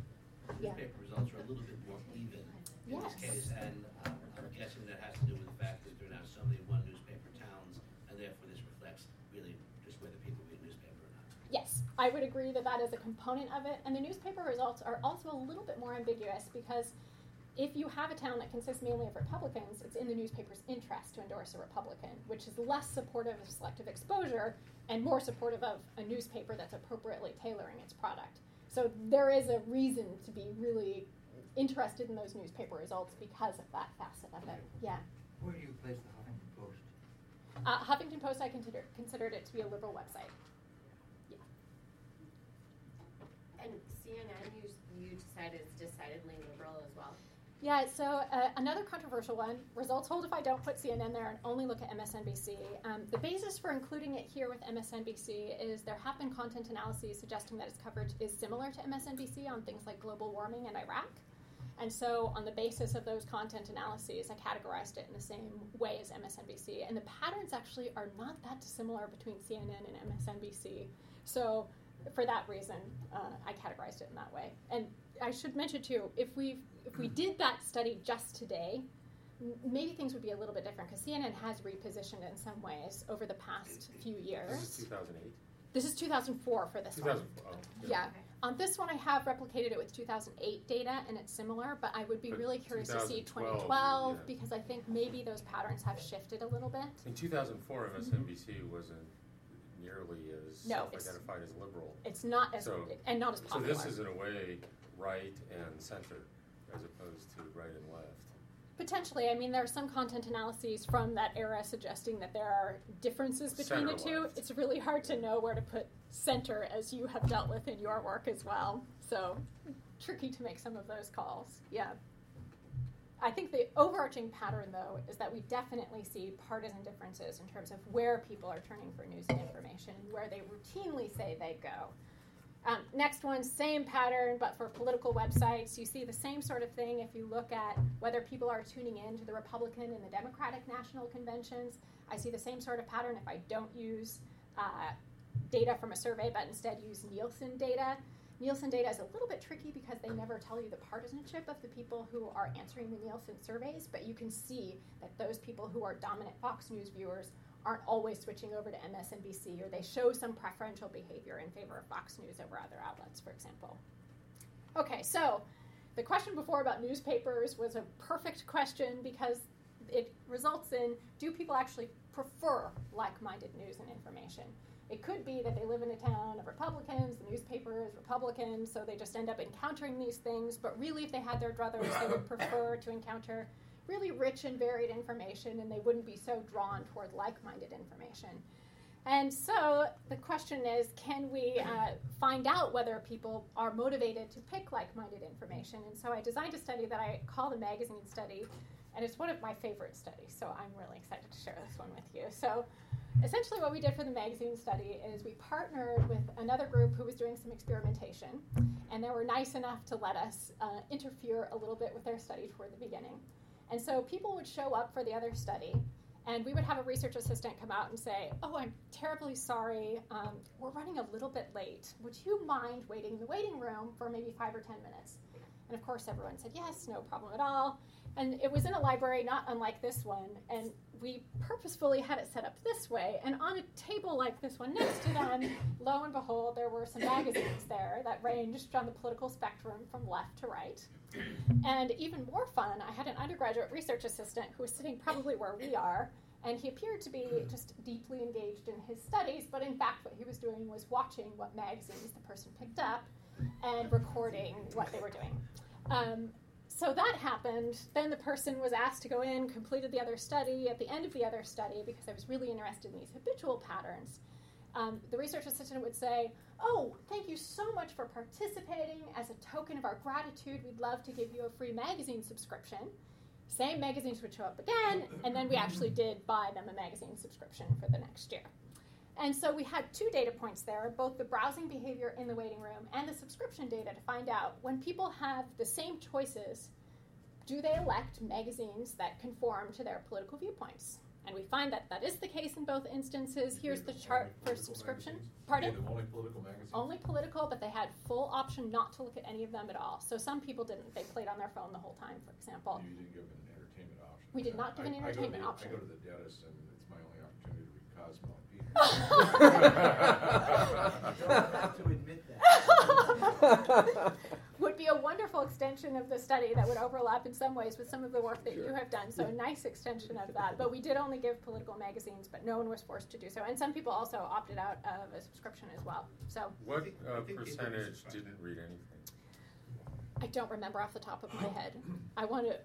the newspaper yeah. results are a little bit more even in yes. this case, and um, I'm guessing that has to do with the fact that there are now so many one newspaper towns, and therefore this reflects really just whether people read a newspaper or not. Yes, I would agree that that is a component of it. And the newspaper results are also a little bit more ambiguous because if you have a town that consists mainly of Republicans, it's in the newspaper's interest to endorse a Republican, which is less supportive of selective exposure and more supportive of a newspaper that's appropriately tailoring its product. So there is a reason to be really interested in those newspaper results because of that facet of it. Yeah. Where do you place the Huffington Post? Uh, Huffington Post, I consider, considered it to be a liberal website. Yeah. And C N N, you, you decided it's decidedly liberal as well? Yeah, so uh, another controversial one. Results hold if I don't put C N N there and only look at M S N B C. Um, the basis for including it here with M S N B C is there have been content analyses suggesting that its coverage is similar to M S N B C on things like global warming and Iraq. And so on the basis of those content analyses, I categorized it in the same way as M S N B C. And the patterns actually are not that dissimilar between C N N and M S N B C. So for that reason, uh, I categorized it in that way. And I should mention, too, if we if we did that study just today, maybe things would be a little bit different, because C N N has repositioned in some ways over the past few years. This is two thousand eight. This is two thousand four for this two thousand four. One. Oh, yeah. Okay. On this one, I have replicated it with two thousand eight data, and it's similar, but I would be but really curious to see twenty twelve, yeah. because I think maybe those patterns have shifted a little bit. In two thousand four, M S N B C mm-hmm. wasn't nearly as no, self-identified as liberal. It's not as so, and not as popular. So this is, in a way, right and center, as opposed to right and left. Potentially. I mean, there are some content analyses from that era suggesting that there are differences between the two. It's really hard to know where to put center, as you have dealt with in your work as well. So tricky to make some of those calls. Yeah. I think the overarching pattern, though, is that we definitely see partisan differences in terms of where people are turning for news and information and where they routinely say they go. Um, next one, same pattern, but for political websites. You see the same sort of thing if you look at whether people are tuning in to the Republican and the Democratic national conventions. I see the same sort of pattern if I don't use uh, data from a survey, but instead use Nielsen data. Nielsen data is a little bit tricky because they never tell you the partisanship of the people who are answering the Nielsen surveys, but you can see that those people who are dominant Fox News viewers aren't always switching over to M S N B C, or they show some preferential behavior in favor of Fox News over other outlets, for example. Okay, so the question before about newspapers was a perfect question because it results in, do people actually prefer like-minded news and information. It could be that they live in a town of Republicans, the newspaper is Republican, so they just end up encountering these things. But really, if they had their druthers, they would prefer to encounter really rich and varied information, and they wouldn't be so drawn toward like-minded information. And so the question is, can we uh, find out whether people are motivated to pick like-minded information? And so I designed a study that I call the magazine study, and it's one of my favorite studies, so I'm really excited to share this one with you. So essentially what we did for the magazine study is we partnered with another group who was doing some experimentation, and they were nice enough to let us uh, interfere a little bit with their study toward the beginning. And so people would show up for the other study, and we would have a research assistant come out and say, oh, I'm terribly sorry, um, we're running a little bit late. Would you mind waiting in the waiting room for maybe five or ten minutes? And of course, everyone said yes, no problem at all. And it was in a library not unlike this one, and we purposefully had it set up this way. And on a table like this one next to them, lo and behold, there were some magazines there that ranged on the political spectrum from left to right. And even more fun, I had an undergraduate research assistant who was sitting probably where we are, and he appeared to be just deeply engaged in his studies, but in fact what he was doing was watching what magazines the person picked up and recording what they were doing. Um, so that happened. Then the person was asked to go in, completed the other study. At the end of the other study, because I was really interested in these habitual patterns, Um, the research assistant would say, oh, thank you so much for participating. As a token of our gratitude, we'd love to give you a free magazine subscription. Same magazines would show up again, and then we actually did buy them a magazine subscription for the next year. And so we had two data points there, both the browsing behavior in the waiting room and the subscription data, to find out when people have the same choices, do they elect magazines that conform to their political viewpoints? And we find that that is the case in both instances. Here's the chart for subscription. Magazines. Pardon? Only political magazines. Only political, but they had full option not to look at any of them at all. So some people didn't. They played on their phone the whole time, for example. You didn't give an entertainment option. We did not give I, an entertainment I the, option. I go to the dentist, and it's my only opportunity to read Cosmo and Peter. Don't have to admit that. Would be a wonderful extension of the study that would overlap in some ways with some of the work that sure. you have done. So a nice extension of that. But we did only give political magazines, but no one was forced to do so. And some people also opted out of a subscription as well. So what uh, percentage didn't read anything? I don't remember off the top of my head. I want to...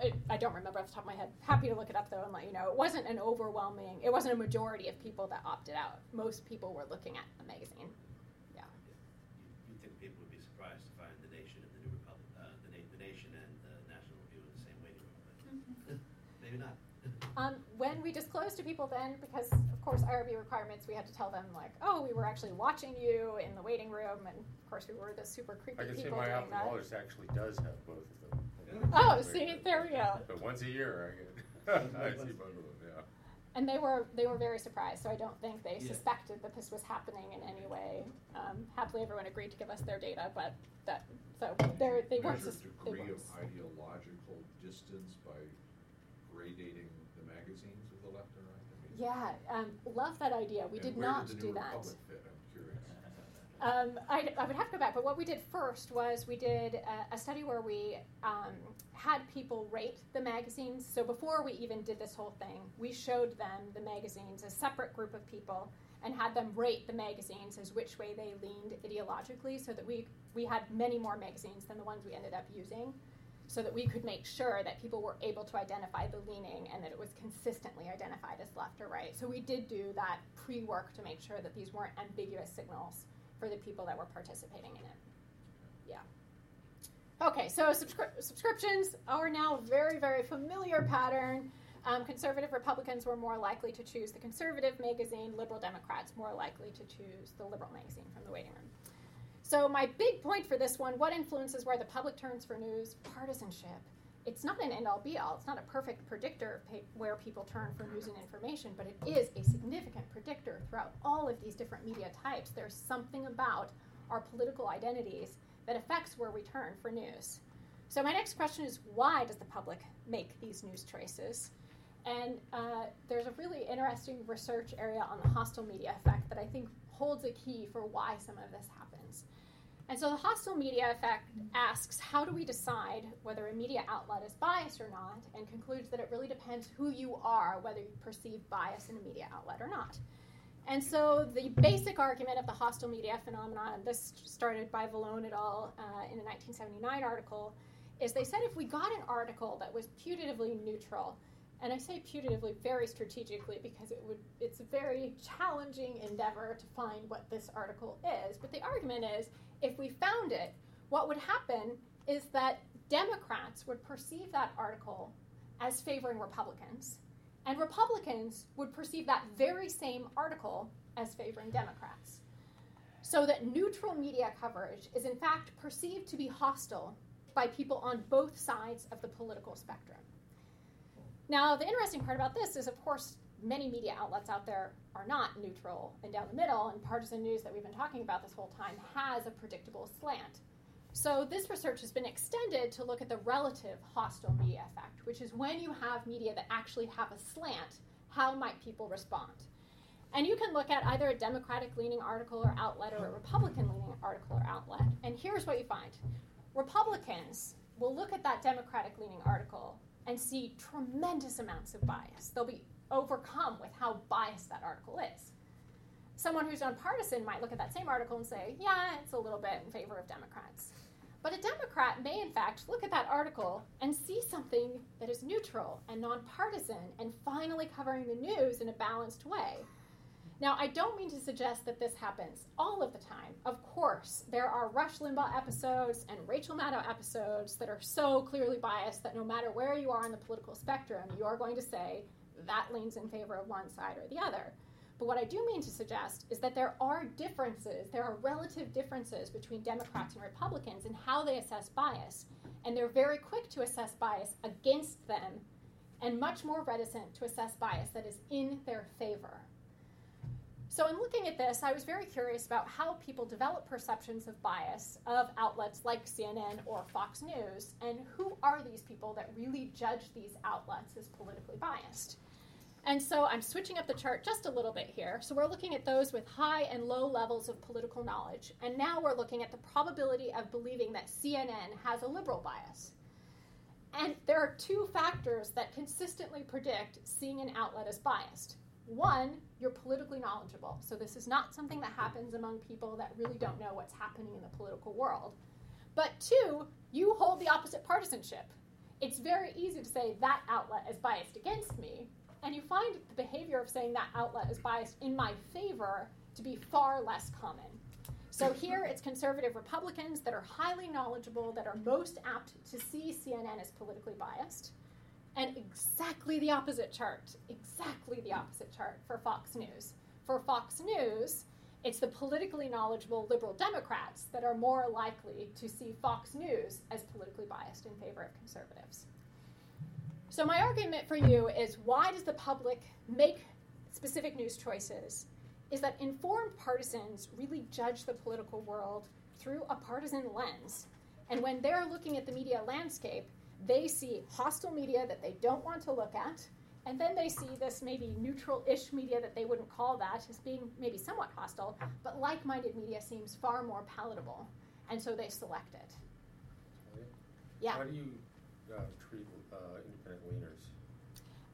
I, I don't remember off the top of my head. Happy to look it up, though, and let you know. It wasn't an overwhelming... It wasn't a majority of people that opted out. Most people were looking at a magazine. Yeah. You think people would be surprised to find The Nation and the New Republic, uh, the, Na- the Nation and the National Review in the same waiting room, but mm-hmm. maybe not. Um, when we disclosed to people then, because, of course, I R B requirements, we had to tell them, like, oh, we were actually watching you in the waiting room, and, of course, we were the super creepy people doing that. I can see my ophthalmologist actually does have both of them. Oh, see, there we go. But once a year, I get I see both of them. Yeah. And they were they were very surprised. So I don't think they yeah. suspected that this was happening in any way. Um, happily, everyone agreed to give us their data, but that so there they weren't. Measure degree of ideological distance by gradating the magazines with the left and right. Yeah, um, love that idea. We did not do that. Where did the New Republic fit? I'm curious. Um, I, I would have to go back, but what we did first was we did a, a study where we um, had people rate the magazines. So before we even did this whole thing, we showed them the magazines, a separate group of people, and had them rate the magazines as which way they leaned ideologically, so that we, we had many more magazines than the ones we ended up using, so that we could make sure that people were able to identify the leaning and that it was consistently identified as left or right. So we did do that pre-work to make sure that these weren't ambiguous signals for the people that were participating in it. Yeah. Okay, so subscri- subscriptions are now a very, very familiar pattern. Um, conservative Republicans were more likely to choose the conservative magazine, liberal Democrats more likely to choose the liberal magazine from the waiting room. So my big point for this one, what influences where the public turns for news? Partisanship. It's not an end-all be-all. It's not a perfect predictor of where people turn for news and information, but it is a significant predictor throughout all of these different media types. There's something about our political identities that affects where we turn for news. So my next question is, why does the public make these news choices? And uh, there's a really interesting research area on the hostile media effect that I think holds a key for why some of this happens. And so the hostile media effect asks, how do we decide whether a media outlet is biased or not, and concludes that it really depends who you are, whether you perceive bias in a media outlet or not. And so the basic argument of the hostile media phenomenon, and this started by Vallone et al. Uh, in a nineteen seventy-nine article, is they said if we got an article that was putatively neutral, and I say putatively very strategically because it would it's a very challenging endeavor to find what this article is. But the argument is, if we found it, what would happen is that Democrats would perceive that article as favoring Republicans, and Republicans would perceive that very same article as favoring Democrats. So that neutral media coverage is in fact perceived to be hostile by people on both sides of the political spectrum. Now, the interesting part about this is, of course, many media outlets out there are not neutral and down the middle, and partisan news that we've been talking about this whole time has a predictable slant. So this research has been extended to look at the relative hostile media effect, which is when you have media that actually have a slant, how might people respond? And you can look at either a Democratic-leaning article or outlet or a Republican-leaning article or outlet, and here's what you find. Republicans will look at that Democratic-leaning article and see tremendous amounts of bias. They'll be overcome with how biased that article is. Someone who's nonpartisan might look at that same article and say, yeah, it's a little bit in favor of Democrats. But a Democrat may, in fact, look at that article and see something that is neutral and nonpartisan and finally covering the news in a balanced way. Now, I don't mean to suggest that this happens all of the time. Of course, there are Rush Limbaugh episodes and Rachel Maddow episodes that are so clearly biased that no matter where you are on the political spectrum, you are going to say that leans in favor of one side or the other. But what I do mean to suggest is that there are differences, there are relative differences between Democrats and Republicans in how they assess bias, and they're very quick to assess bias against them and much more reticent to assess bias that is in their favor. So in looking at this, I was very curious about how people develop perceptions of bias of outlets like C N N or Fox News, and who are these people that really judge these outlets as politically biased. And so I'm switching up the chart just a little bit here. So we're looking at those with high and low levels of political knowledge, and now we're looking at the probability of believing that C N N has a liberal bias. And there are two factors that consistently predict seeing an outlet as biased. One, you're politically knowledgeable. So this is not something that happens among people that really don't know what's happening in the political world. But two, you hold the opposite partisanship. It's very easy to say that outlet is biased against me, and you find the behavior of saying that outlet is biased in my favor to be far less common. So here it's conservative Republicans that are highly knowledgeable, that are most apt to see C N N as politically biased. And exactly the opposite chart, exactly the opposite chart for Fox News. For Fox News, it's the politically knowledgeable liberal Democrats that are more likely to see Fox News as politically biased in favor of conservatives. So my argument for you is, why does the public make specific news choices? Is that informed partisans really judge the political world through a partisan lens. And when they're looking at the media landscape, they see hostile media that they don't want to look at, and then they see this maybe neutral-ish media that they wouldn't call that as being maybe somewhat hostile, but like-minded media seems far more palatable, and so they select it. Okay. Yeah. How do you uh, treat uh, independent leaners?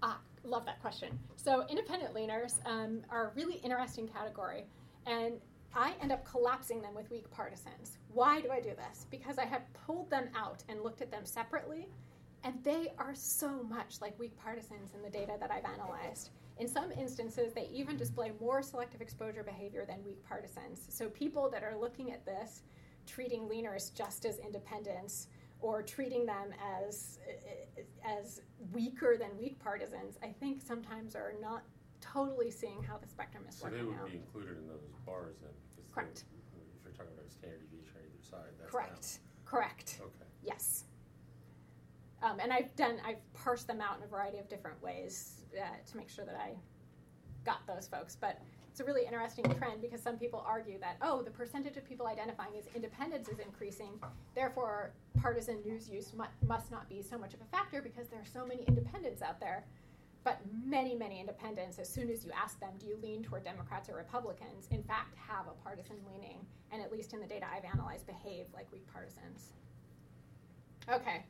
Ah, love that question. So independent leaners um, are a really interesting category, and I end up collapsing them with weak partisans. Why do I do this? Because I have pulled them out and looked at them separately, and they are so much like weak partisans in the data that I've analyzed. In some instances, they even display more selective exposure behavior than weak partisans. So people that are looking at this, treating leaners just as independents, or treating them as, as weaker than weak partisans, I think sometimes are not totally seeing how the spectrum is working out. So they would be included in those bars then? Correct. If you're talking about a standard deviation on either side, that's correct. Now. Correct. Okay. Yes. Um, and I've done, I've parsed them out in a variety of different ways uh, to make sure that I got those folks. But it's a really interesting trend, because some people argue that, oh, the percentage of people identifying as independents is increasing, therefore partisan news use mu- must not be so much of a factor because there are so many independents out there. But many, many independents, as soon as you ask them, do you lean toward Democrats or Republicans, in fact have a partisan leaning, and at least in the data I've analyzed, behave like weak partisans. Okay,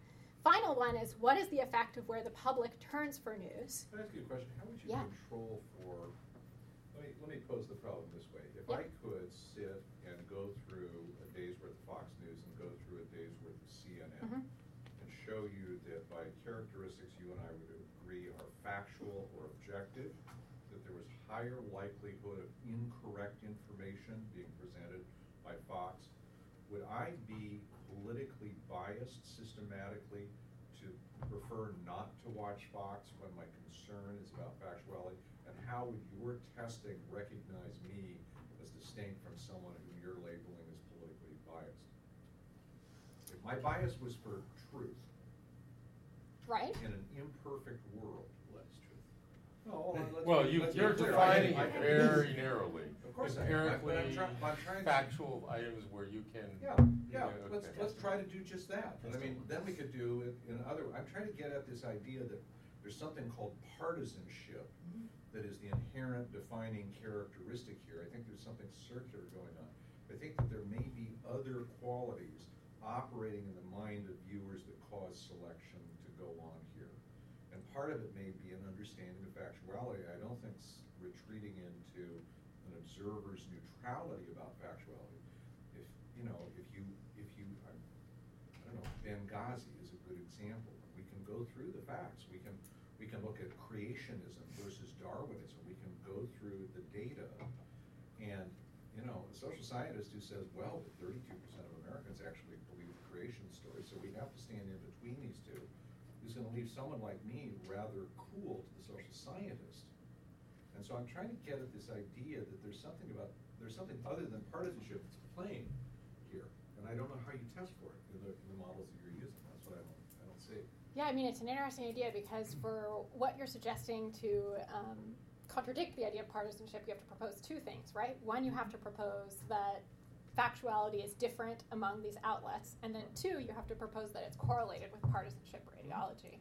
final one is, what is the effect of where the public turns for news? Can I ask you a question? How would you yeah. control for, let me, let me pose the problem this way. If yep. I could sit and go through a day's worth of Fox News and go through a day's worth of C N N, mm-hmm. and show you that by characteristics you and I would agree are factual or objective, that there was higher likelihood of incorrect information being presented by Fox, would I be politically biased systematically to prefer not to watch Fox when my concern is about factuality? And how would your testing recognize me as distinct from someone who you're labeling as politically biased? If my bias was for truth, right? In an imperfect world, less truth. No, let's well, you, let's you're defining it very narrowly. Of course, apparently, I am. But I'm, try, I'm trying factual to, items where you can. Yeah, yeah. You know, let's okay. let's try to do just that. And I mean, then we could do it in other. I'm trying to get at this idea that there's something called partisanship mm-hmm. that is the inherent defining characteristic here. I think there's something circular going on. I think that there may be other qualities operating in the mind of viewers that cause selection to go on here. And part of it may be an understanding of factuality. I don't think retreating into an observer's neutrality about factuality. If you know, if you, if you, I'm, I don't know, Benghazi is a good example. We can go through the facts. We can, we can look at creationism versus Darwinism. We can go through the data. And you know, a social scientist who says, well, thirty-two percent of Americans actually believe the creation story, so we have to stand in between these two, is going to leave someone like me rather cool to the social scientist. And so I'm trying to get at this idea that there's something about, there's something other than partisanship that's playing here. And I don't know how you test for it in the, in the models that you're using. That's what I don't, I don't see. Yeah, I mean, it's an interesting idea because for what you're suggesting to, um, contradict the idea of partisanship, you have to propose two things, right? One, you have to propose that factuality is different among these outlets, and then two, you have to propose that it's correlated with partisanship or ideology.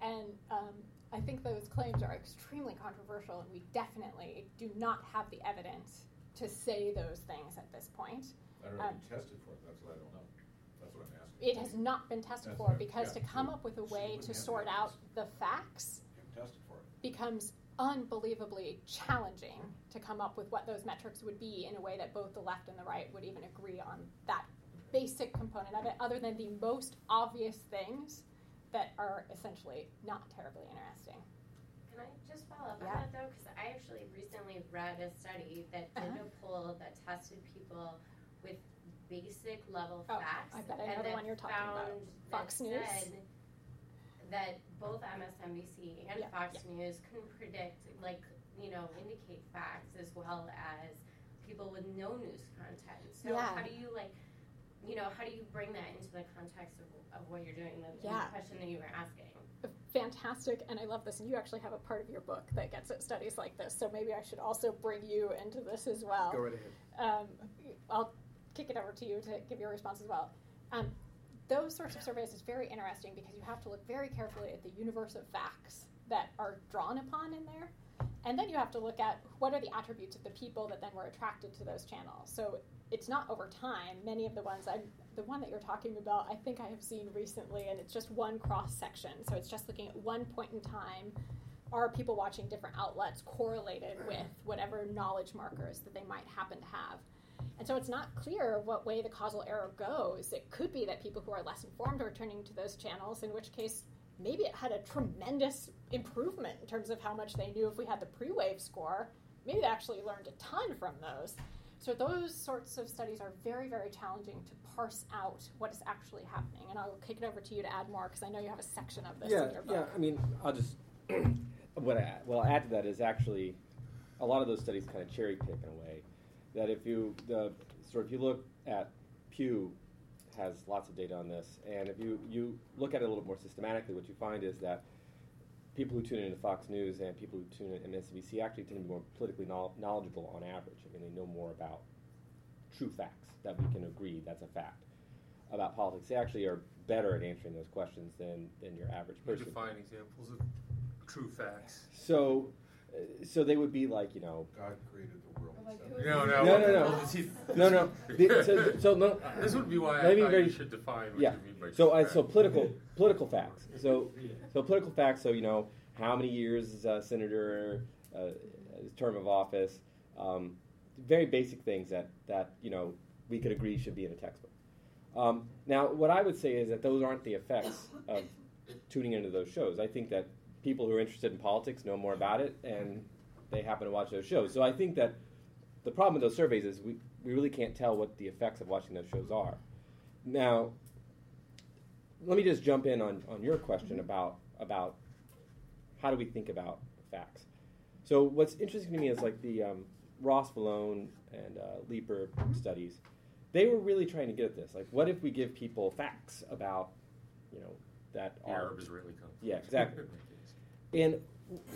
And um, I think those claims are extremely controversial, and we definitely do not have the evidence to say those things at this point. I don't know um, if you tested for it, that's what I don't know. That's what I'm asking. It has not been tested that's for, because yeah, to come up with a way to sort out the facts becomes unbelievably challenging to come up with what those metrics would be in a way that both the left and the right would even agree on that basic component of it, other than the most obvious things that are essentially not terribly interesting. Can I just follow up yeah. on that, though? Because I actually recently read a study that did uh-huh. a poll that tested people with basic level oh, facts. I bet I know the one you're talking about. Fox News. That both M S N B C and yeah, Fox yeah. News can predict, like, you know, indicate facts as well as people with no news content. So yeah. how do you, like, you know, how do you bring that into the context of, of what you're doing, the yeah. question that you were asking? Fantastic, and I love this. And you actually have a part of your book that gets at studies like this, so maybe I should also bring you into this as well. Go right ahead. Um, I'll kick it over to you to give your response as well. Um, Those sorts of surveys is very interesting because you have to look very carefully at the universe of facts that are drawn upon in there. And then you have to look at what are the attributes of the people that then were attracted to those channels. So it's not over time. Many of the ones, I'm, the one that you're talking about, I think I have seen recently, and it's just one cross-section. So it's just looking at one point in time. Are people watching different outlets correlated with whatever knowledge markers that they might happen to have? And so it's not clear what way the causal error goes. It could be that people who are less informed are turning to those channels, in which case maybe it had a tremendous improvement in terms of how much they knew if we had the pre-wave score. Maybe they actually learned a ton from those. So those sorts of studies are very, very challenging to parse out what is actually happening. And I'll kick it over to you to add more, because I know you have a section of this yeah, in your book. Yeah, I mean, I'll just, what I, well, I'll add to that is actually a lot of those studies kind of cherry pick in a way. That if you the sort of you look at Pew has lots of data on this, and if you, you look at it a little more systematically, what you find is that people who tune into Fox News and people who tune in M S N B C actually tend to be more politically knowledgeable on average. I mean, they know more about true facts that we can agree that's a fact about politics. They actually are better at answering those questions than than your average person. Could you find examples of true facts. So, so they would be like, you know, God created the world. No, no, no, no, no, no, no. The, so, so no. This would be why I think you should define what yeah. you mean by. So, uh, so political, political facts. So, so political facts. So, you know, how many years is a senator, uh, his term of office? Um, very basic things that that you know we could agree should be in a textbook. Um, now, what I would say is that those aren't the effects of tuning into those shows. I think that people who are interested in politics know more about it, and they happen to watch those shows. So I think that the problem with those surveys is we, we really can't tell what the effects of watching those shows are. Now, let me just jump in on, on your question about, about how do we think about facts. So what's interesting to me is like the um, Ross Vallone and uh, Leeper studies. They were really trying to get at this. Like, what if we give people facts about, you know, that the are... Arab-Israeli conflict. Yeah, exactly. And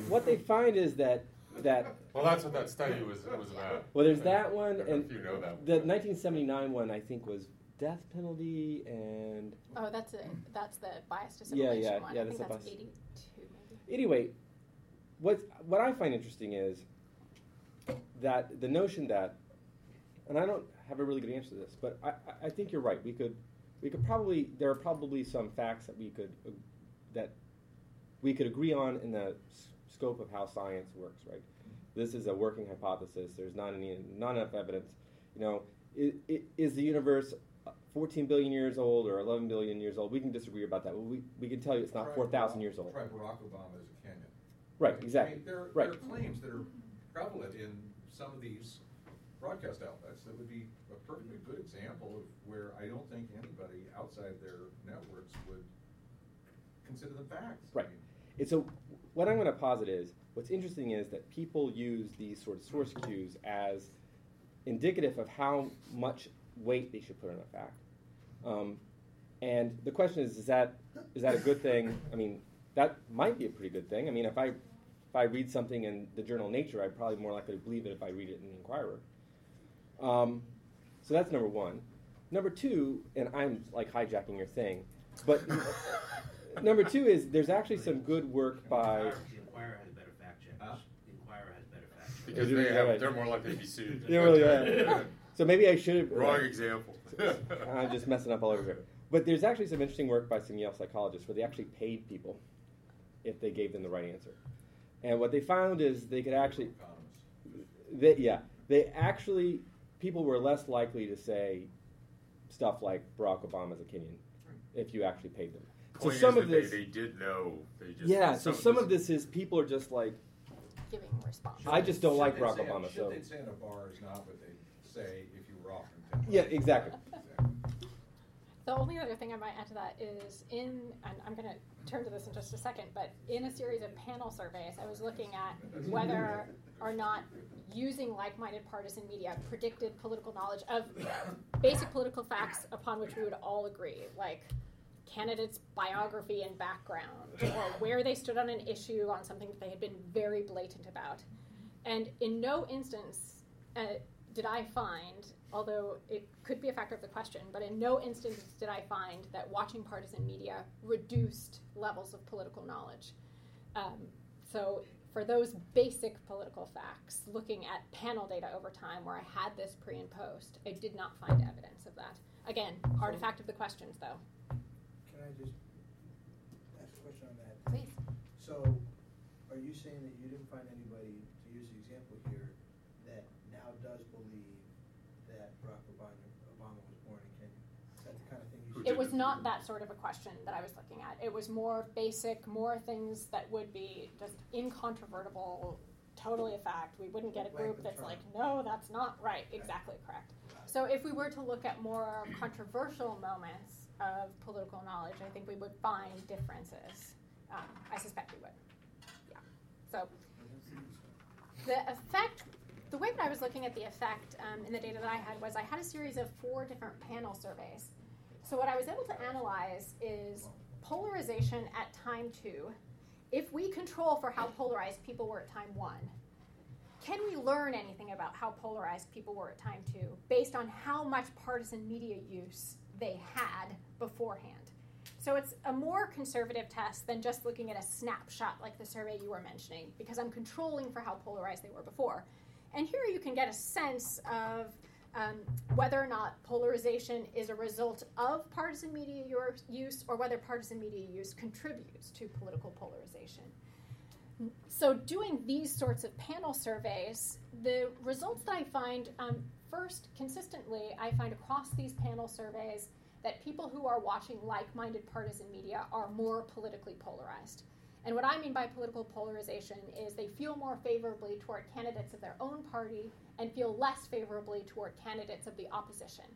what they find is that... that well, that's what that study was, was about. Well, there's that one, and you know that one. The nineteen seventy-nine one, I think, was death penalty and... Oh, that's a, that's the biased assimilation yeah, yeah, one. Yeah, I that's think that's bias. eighty-two, maybe. Anyway, what, what I find interesting is that the notion that... And I don't have a really good answer to this, but I, I think you're right. We could, we could probably there are probably some facts that we could uh, that we could agree on in the s- scope of how science works, right? This is a working hypothesis. There's not any not enough evidence. You know, is, is the universe fourteen billion years old or eleven billion years old? We can disagree about that. Well, we we can tell you it's not four thousand years old. Right, Barack Obama is a Kenyan. Right, exactly. I mean, there are, right. There are claims that are prevalent in some of these broadcast outlets that would be a perfectly good example of where I don't think anybody outside their networks would consider them facts. Right. I mean, and so what I'm going to posit is what's interesting is that people use these sort of source cues as indicative of how much weight they should put on a fact. Um, and the question is, is that is that a good thing? I mean, that might be a pretty good thing. I mean, if I if I read something in the journal Nature, I'd probably more likely to believe it if I read it in the Inquirer. Um, so that's number one. Number two, and I'm like hijacking your thing, but number two is there's actually some good work by. The Inquirer has better fact checkers. Huh? The Inquirer has better fact checkers because they have, right. They're more likely to be sued. They're really bad. So maybe I should have. Wrong uh, example. I'm just messing up all over here. But there's actually some interesting work by some Yale psychologists where they actually paid people if they gave them the right answer, and what they found is they could actually. They, yeah, they actually. People were less likely to say stuff like Barack Obama's a Kenyan if you actually paid them. Point so some is of this, they, they did know. They just yeah. So some of this is people are just like giving response. I just don't like Barack Obama. What so. They'd say in a bar is not what they'd say if you were off. Yeah, exactly. The only other thing I might add to that is in, and I'm going to turn to this in just a second, but in a series of panel surveys, I was looking at whether or not using like-minded partisan media predicted political knowledge of basic political facts upon which we would all agree, like candidates' biography and background, or where they stood on an issue on something that they had been very blatant about. And in no instance uh, did I find, although it could be a factor of the question, but in no instance did I find that watching partisan media reduced levels of political knowledge. Um, so for those basic political facts, looking at panel data over time where I had this pre and post, I did not find evidence of that. Again, artifact of the questions, though. Can I just ask a question on that? Please. So are you saying that you didn't find anybody, to use the example here, that now does believe Barack Obama, Obama was born in Kenya? Is that the kind of thing you should It was not that sort of a question that I was looking at. It was more basic, more things that would be just incontrovertible, totally a fact. We wouldn't get a group that's like, no, that's not right. Exactly correct. So if we were to look at more controversial moments of political knowledge, I think we would find differences. Um, I suspect we would. Yeah. So the effect... The way that I was looking at the effect um, in the data that I had was I had a series of four different panel surveys. So what I was able to analyze is polarization at time two. If we control for how polarized people were at time one, can we learn anything about how polarized people were at time two based on how much partisan media use they had beforehand? So it's a more conservative test than just looking at a snapshot like the survey you were mentioning, because I'm controlling for how polarized they were before. And here you can get a sense of um, whether or not polarization is a result of partisan media use or whether partisan media use contributes to political polarization. So doing these sorts of panel surveys, the results that I find um, first consistently, I find across these panel surveys that people who are watching like-minded partisan media are more politically polarized. And what I mean by political polarization is they feel more favorably toward candidates of their own party and feel less favorably toward candidates of the opposition.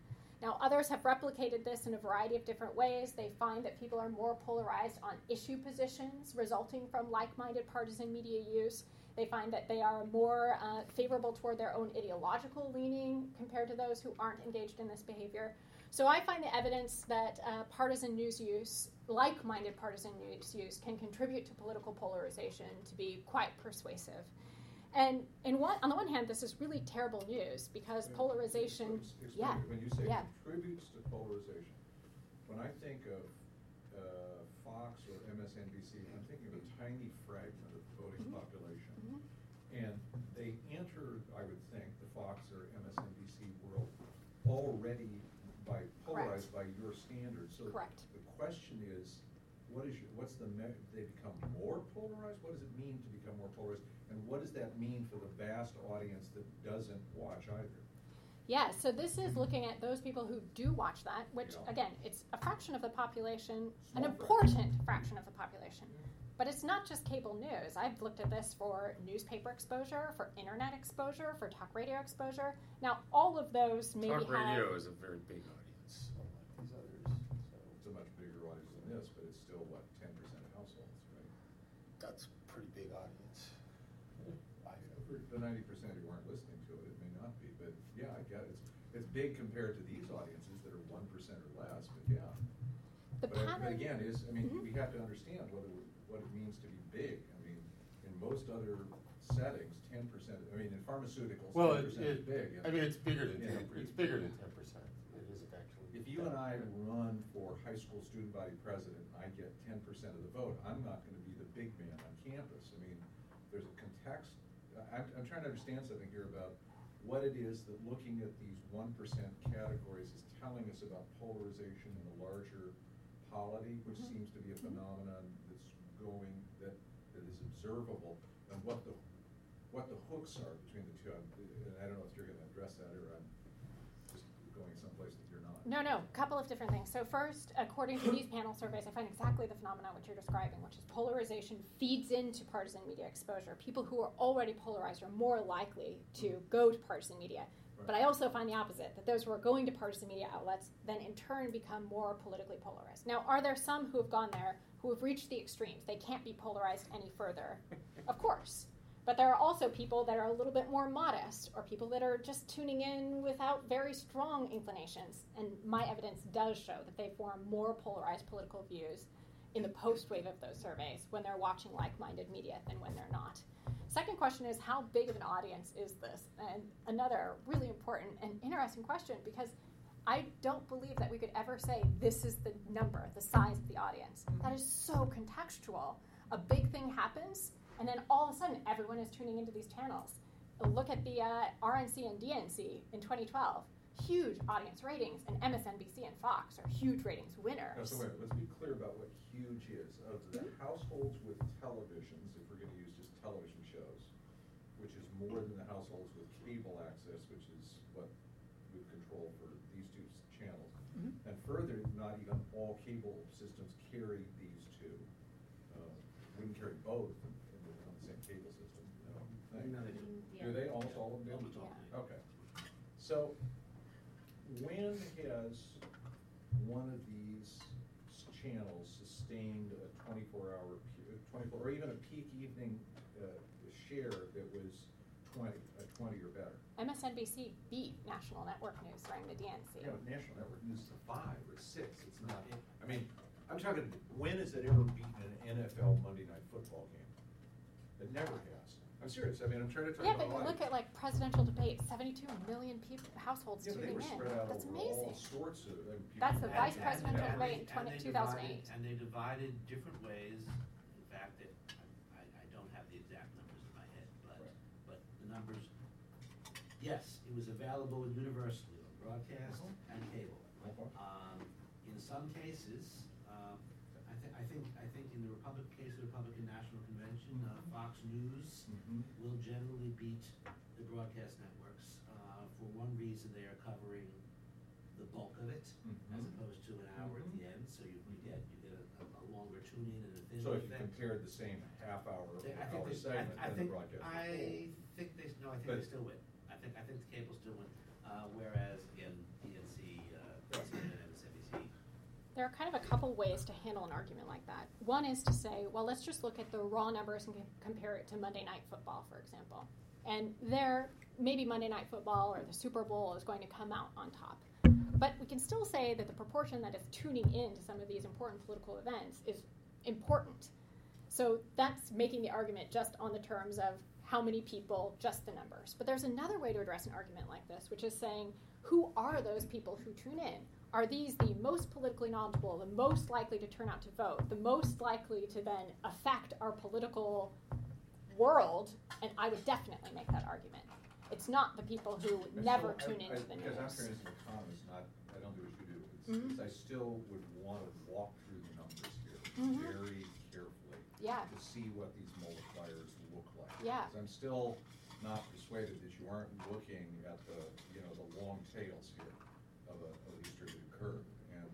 Now, others have replicated this in a variety of different ways. They find that people are more polarized on issue positions resulting from like-minded partisan media use. They find that they are more uh, favorable toward their own ideological leaning compared to those who aren't engaged in this behavior. So I find the evidence that uh, partisan news use, like-minded partisan news use, can contribute to political polarization to be quite persuasive. And in one, on the one hand, this is really terrible news because yeah. polarization... Excuse, excuse yeah. me, when you say yeah. contributes to polarization, when I think of uh, Fox or M S N B C, I'm thinking of a tiny fragment of the voting mm-hmm. population. Mm-hmm. And they enter, I would think, the Fox or M S N B C world already by polarized Correct. By your standards. So Correct. The question is, what is your, what's the me- they become more polarized? What does it mean to become more polarized? And what does that mean for the vast audience that doesn't watch either? Yeah, so this is looking at those people who do watch that, which, yeah. again, it's a fraction of the population, Small an important fraction. fraction of the population. Yeah. But it's not just cable news. I've looked at this for newspaper exposure, for internet exposure, for talk radio exposure. Now, all of those maybe have... Talk radio is a very big audience, unlike these others. So it's a much bigger audience than this, but it's still, what, ten percent of households, right? That's a pretty big audience. The ninety percent who aren't listening to it, it may not be, but yeah, I get it. It's, it's big compared to these audiences that are one percent or less, but yeah. The but, pattern, I, but again, is I mean, mm-hmm. we have to understand what it, what it means to be big. I mean, in most other settings, ten percent, I mean, in pharmaceuticals, well, ten percent it, it, is big. I mean, it's bigger than ten percent. It's bigger than ten percent. It is actually. If you and I run for high school student body president and I get ten percent of the vote, I'm not going to be the big man on campus. I mean, there's a context. I'm, I'm trying to understand something here about what it is that looking at these one percent categories is telling us about polarization in a larger polity, which mm-hmm. seems to be a phenomenon that's going, that, that is observable, and what the what the hooks are between the two. I'm, and I don't know if you're going to address that or I'm just going someplace that you're not. No, no, a couple of different things. So first, according to these panel surveys, I find exactly the phenomenon which you're describing, which is polarization feeds into partisan media exposure. People who are already polarized are more likely to go to partisan media. Right. But I also find the opposite, that those who are going to partisan media outlets then in turn become more politically polarized. Now, are there some who have gone there who have reached the extremes? They can't be polarized any further. Of course. But there are also people that are a little bit more modest or people that are just tuning in without very strong inclinations. And my evidence does show that they form more polarized political views in the post-wave of those surveys when they're watching like-minded media than when they're not. Second question is, how big of an audience is this? And another really important and interesting question, because I don't believe that we could ever say this is the number, the size of the audience. That is so contextual. A big thing happens, and then all of a sudden, everyone is tuning into these channels. Look at the uh, R N C and D N C in twenty twelve. Huge audience ratings, and M S N B C and Fox are huge ratings winners. Now, so wait, let's be clear about what huge is. Of the households with televisions, if we're going to use just television shows, which is more than the households with cable access, which is what we control for these two channels. Mm-hmm. And further, not even all cable systems carry these two. Uh, wouldn't carry both. Cable system. No. They, no, they do. Yeah. Do they almost all of them? Yeah. Okay. So, when has one of these channels sustained a twenty-four hour, twenty-four or even a peak evening uh, share that was twenty, uh, twenty or better? M S N B C beat National Network News during the D N C. Yeah, but National Network News is a five or six. It's not. I mean, I'm talking. When has it ever beaten an N F L Monday Night Football game? It never has. I'm serious. I mean, I'm trying to talk yeah, about Yeah, but you look at like presidential debate, seventy-two million people, households yeah, tuning in. That's amazing. All sorts of, like, that's the and, vice and, presidential and, debate and in two thousand eight. Divided, and they divided different ways. In fact, that I, I don't have the exact numbers in my head, but right. but the numbers, yes, it was available universally on broadcast mm-hmm. and cable. Mm-hmm. Um, in some cases, um, I, th- I think I think in the Republican case of the Republican National Convention, uh, Fox News mm-hmm. will generally beat the broadcast networks. Uh, for one reason, they are covering the bulk of it, mm-hmm. as opposed to an hour mm-hmm. at the end. So you, you get you get a, a longer tune in and a thinner. So if you compared the same half hour they, I think hour they, segment, I, I then think, the broadcast. I think they no. I think but, they still win. I think I think the cable still win. Uh, whereas again, D N C, uh, C N N, and M S N B C. There are kind of a couple ways to handle an argument like that. One is to say, well, let's just look at the raw numbers and compare it to Monday Night Football, for example. And there, maybe Monday Night Football or the Super Bowl is going to come out on top. But we can still say that the proportion that is tuning in to some of these important political events is important. So that's making the argument just on the terms of how many people, just the numbers. But there's another way to address an argument like this, which is saying, who are those people who tune in? Are these the most politically knowledgeable, the most likely to turn out to vote, the most likely to then affect our political world? And I would definitely make that argument. It's not the people who and never so tune I, into I, the news. Because I'm curious to come, it's not, I don't do what you do. It's, mm-hmm. it's I still would want to walk through the numbers here mm-hmm. very carefully yeah. to see what these multipliers look like. Yeah. Because I'm still not persuaded that you aren't looking at the, you know, the long tails here. Of a, of a distributed curve, and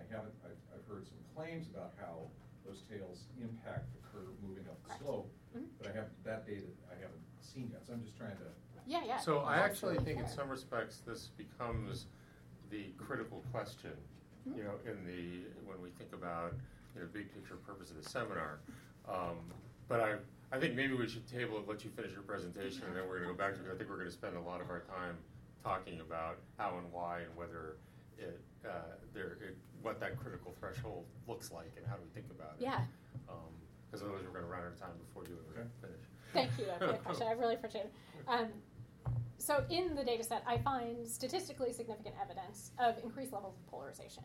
I haven't. I've, I've heard some claims about how those tails impact the curve moving up the Correct. slope, mm-hmm. but I have that data. I haven't seen yet, so I'm just trying to. Yeah, yeah. So I actually think, in some respects, this becomes the critical question. Mm-hmm. You know, in the when we think about you know big picture purpose of the seminar, um, but I I think maybe we should table it. Let you finish your presentation, and then we're going to go back to it. I think we're going to spend a lot of our time talking about how and why and whether it, uh, there, it, what that critical threshold looks like and how do we think about it. Yeah. Because um, otherwise we're going to run out of time before you ever finish. Thank you. That's a good question. I really appreciate it. Um, so in the data set, I find statistically significant evidence of increased levels of polarization.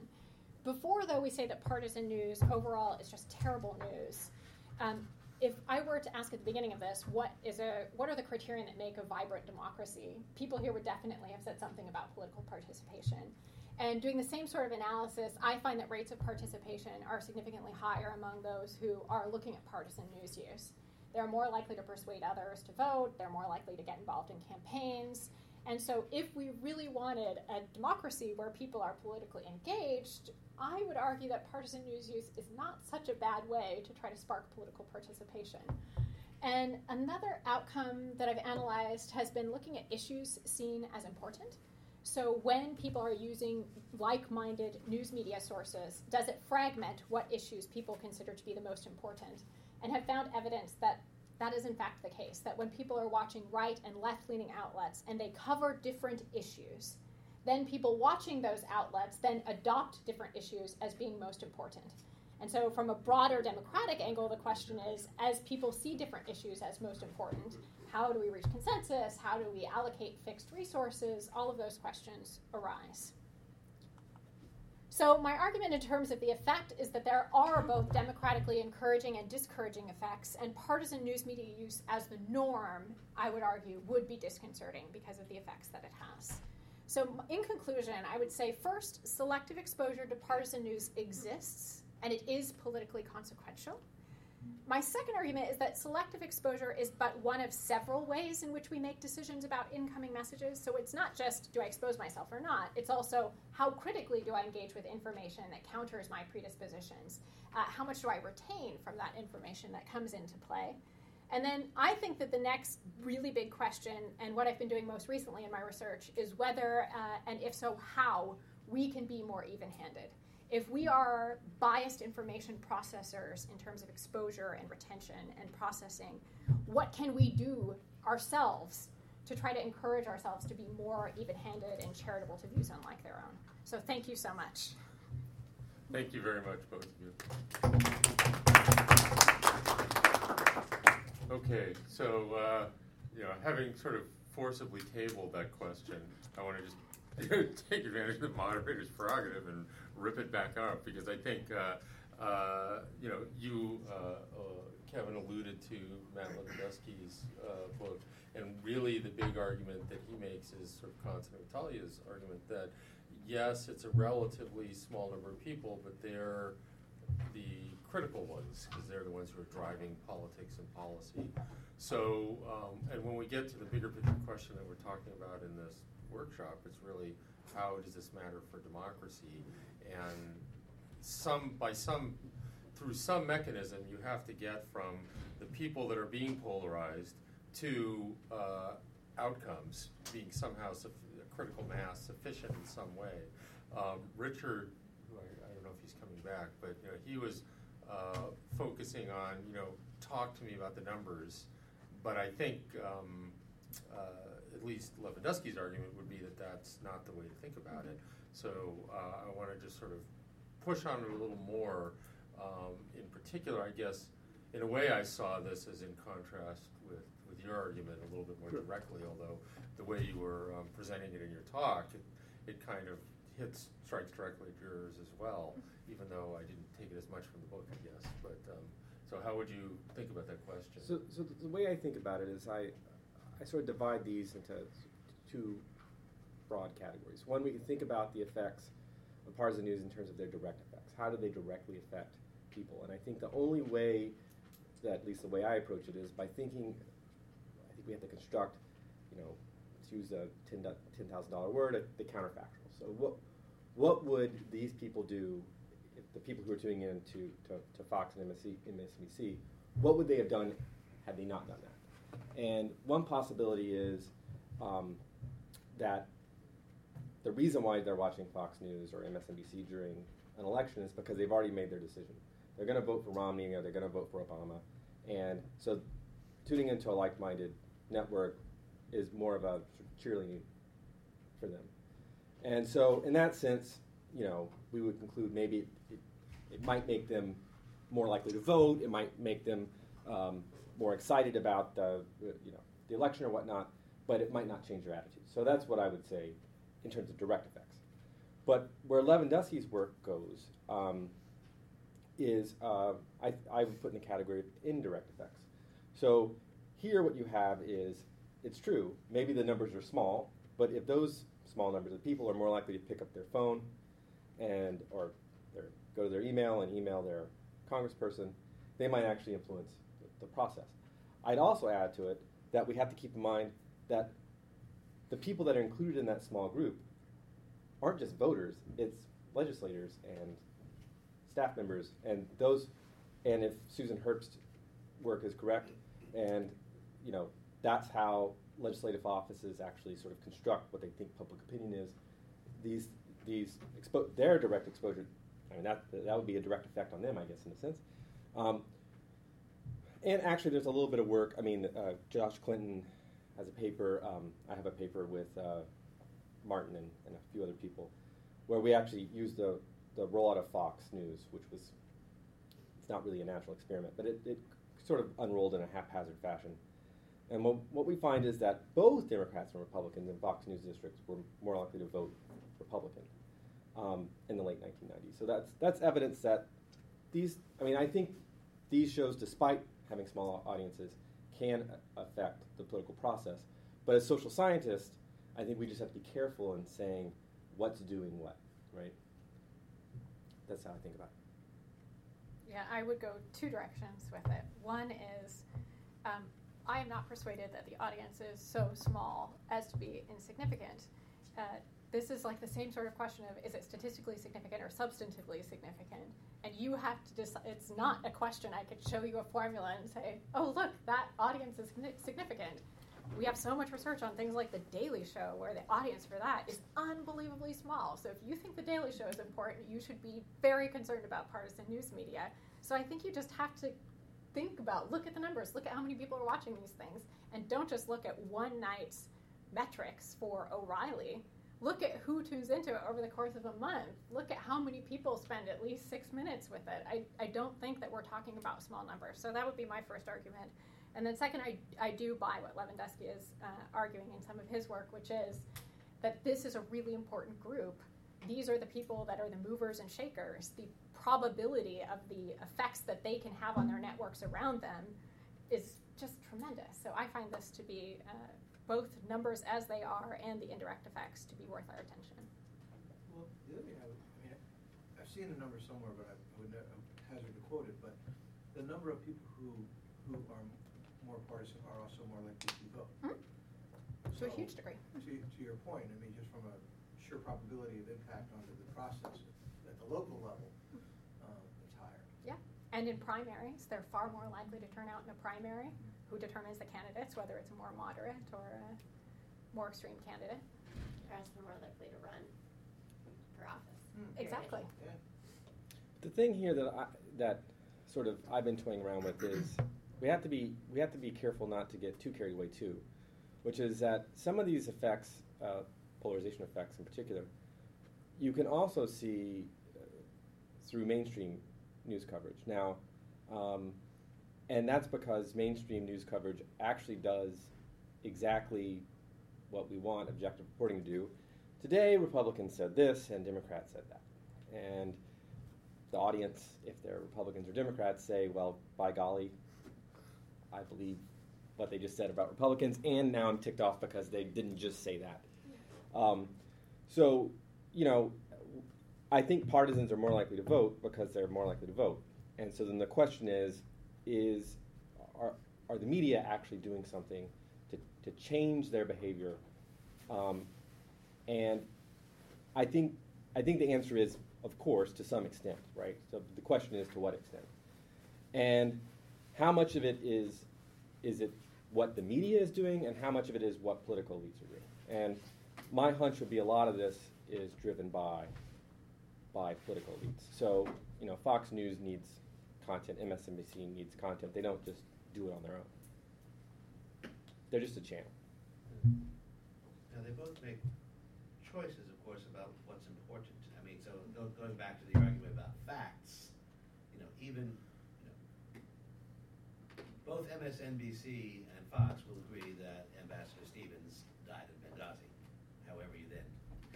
Before, though, we say that partisan news overall is just terrible news. Um, If I were to ask at the beginning of this, what is a what are the criteria that make a vibrant democracy? People here would definitely have said something about political participation. And doing the same sort of analysis, I find that rates of participation are significantly higher among those who are looking at partisan news use. They're more likely to persuade others to vote. They're more likely to get involved in campaigns. And so if we really wanted a democracy where people are politically engaged, I would argue that partisan news use is not such a bad way to try to spark political participation. And another outcome that I've analyzed has been looking at issues seen as important. So when people are using like-minded news media sources, does it fragment what issues people consider to be the most important? And have found evidence that that is in fact the case, that when people are watching right and left-leaning outlets and they cover different issues, then people watching those outlets then adopt different issues as being most important. And so from a broader democratic angle, the question is, as people see different issues as most important, how do we reach consensus? How do we allocate fixed resources? All of those questions arise. So my argument in terms of the effect is that there are both democratically encouraging and discouraging effects, and partisan news media use as the norm, I would argue, would be disconcerting because of the effects that it has. So in conclusion, I would say, first, selective exposure to partisan news exists, and it is politically consequential. My second argument is that selective exposure is but one of several ways in which we make decisions about incoming messages. So it's not just, do I expose myself or not? It's also, how critically do I engage with information that counters my predispositions? Uh, how much do I retain from that information that comes into play? And then I think that the next really big question, and what I've been doing most recently in my research, is whether, uh, and if so, how we can be more even-handed. If we are biased information processors in terms of exposure and retention and processing, what can we do ourselves to try to encourage ourselves to be more even-handed and charitable to views unlike their own? So thank you so much. Thank you very much, both of you. Okay, so uh, you know, having sort of forcibly tabled that question, I want to just take advantage of the moderator's prerogative and rip it back up, because I think uh, uh, you know you uh, uh, Kevin alluded to Matt Levendusky's uh, book, and really the big argument that he makes is sort of consonant with Talia's argument that yes, it's a relatively small number of people, but they're the critical ones, because they're the ones who are driving politics and policy. So, um, and when we get to the bigger picture question that we're talking about in this workshop, it's really how does this matter for democracy? And some, by some, through some mechanism, you have to get from the people that are being polarized to uh, outcomes being somehow suf- a critical mass sufficient in some way. Um, Richard, coming back, but you know, he was uh, focusing on, you know, talk to me about the numbers, but I think um, uh, at least Levendusky's argument would be that that's not the way to think about it. So uh, I want to just sort of push on it a little more. Um, in particular, I guess, in a way I saw this as in contrast with, with your argument a little bit more directly, although the way you were um, presenting it in your talk, it, it kind of hits, strikes directly at yours as well, even though I didn't take it as much from the book, I guess. But um, so how would you think about that question? So, so the, the way I think about it is I, I sort of divide these into two broad categories. One, we can think about the effects of partisan news in terms of their direct effects. How do they directly affect people? And I think the only way, that at least the way I approach it, is by thinking, I think we have to construct, you know, to use a ten thousand dollars word, the counterfactual. So what What would these people do, if the people who are tuning in to, to, to Fox and M S N B C, what would they have done had they not done that? And one possibility is um, that the reason why they're watching Fox News or M S N B C during an election is because they've already made their decision. They're going to vote for Romney or they're going to vote for Obama. And so tuning into a like-minded network is more of a cheerleading for them. And so, in that sense, you know, we would conclude maybe it, it, it might make them more likely to vote. It might make them um, more excited about the, you know, the election or whatnot. But it might not change their attitude. So that's what I would say in terms of direct effects. But where Levendusky's work goes um, is uh, I, I would put in the category of indirect effects. So here, what you have is it's true. Maybe the numbers are small, but if those small numbers of people are more likely to pick up their phone and or their, go to their email and email their congressperson, they might actually influence the process. I'd also add to it that we have to keep in mind that the people that are included in that small group aren't just voters, it's legislators and staff members, and those, and if Susan Herbst's work is correct, and you know, that's how legislative offices actually sort of construct what they think public opinion is. These, these expo- their direct exposure, I mean, that that would be a direct effect on them, I guess, in a sense. Um, and actually, there's a little bit of work. I mean, uh, Josh Clinton has a paper. Um, I have a paper with uh, Martin and, and a few other people, where we actually use the the rollout of Fox News, which was, it's not really a natural experiment, but it, it sort of unrolled in a haphazard fashion. And what, what we find is that both Democrats and Republicans in Fox News districts were more likely to vote Republican um, in the late nineteen nineties. So that's that's evidence that these, I mean, I think these shows, despite having small audiences, can affect the political process. But as social scientists, I think we just have to be careful in saying what's doing what, right? That's how I think about it. Yeah, I would go two directions with it. One is, um, I am not persuaded that the audience is so small as to be insignificant. Uh, this is like the same sort of question of, is it statistically significant or substantively significant? And you have to decide. It's not a question I could show you a formula and say, oh, look, that audience is significant. We have so much research on things like The Daily Show, where the audience for that is unbelievably small. So if you think The Daily Show is important, you should be very concerned about partisan news media. So I think you just have to think about, look at the numbers, look at how many people are watching these things, and don't just look at one night's metrics for O'Reilly. Look at who tunes into it over the course of a month. Look at how many people spend at least six minutes with it. I, I don't think that we're talking about small numbers. So that would be my first argument. And then second, I, I do buy what Levendusky is uh, arguing in some of his work, which is that this is a really important group. These are the people that are the movers and shakers. The probability of the effects that they can have on their networks around them is just tremendous. So I find this to be uh, both numbers as they are and the indirect effects to be worth our attention. Well, the other thing I would, I mean, I've seen the number somewhere, but I would hazard to quote it, but the number of people who who are more partisan are also more likely to vote. Mm-hmm. So, to a huge degree. To, to your point, I mean, just from a sure probability of impact onto the process at the local level, um, it's higher. Yeah, and in primaries, they're far more likely to turn out in a primary. Mm-hmm. Who determines the candidates, whether it's a more moderate or a more extreme candidate? They're also more likely to run for office. Mm. Exactly. Yeah. The thing here that I, that sort of I've been toying around with is we have to be we have to be careful not to get too carried away too, which is that some of these effects, uh, polarization effects in particular, you can also see uh, through mainstream news coverage now. Um, And that's because mainstream news coverage actually does exactly what we want objective reporting to do. Today, Republicans said this and Democrats said that. And the audience, if they're Republicans or Democrats, say, well, by golly, I believe what they just said about Republicans, and now I'm ticked off because they didn't just say that. Um, so, you know, I think partisans are more likely to vote because they're more likely to vote. And so then the question is, is are, are the media actually doing something to, to change their behavior? Um, and I think I think the answer is, of course, to some extent, right? So the question is, to what extent? And how much of it is is it what the media is doing, and how much of it is what political elites are doing? And my hunch would be a lot of this is driven by by political elites. So, you know, Fox News needs content, M S N B C needs content. They don't just do it on their own. They're just a channel. Now, they both make choices, of course, about what's important. I mean, so going back to the argument about facts, you know, even, you know, both M S N B C and Fox will agree that Ambassador Stevens died in Benghazi, however you then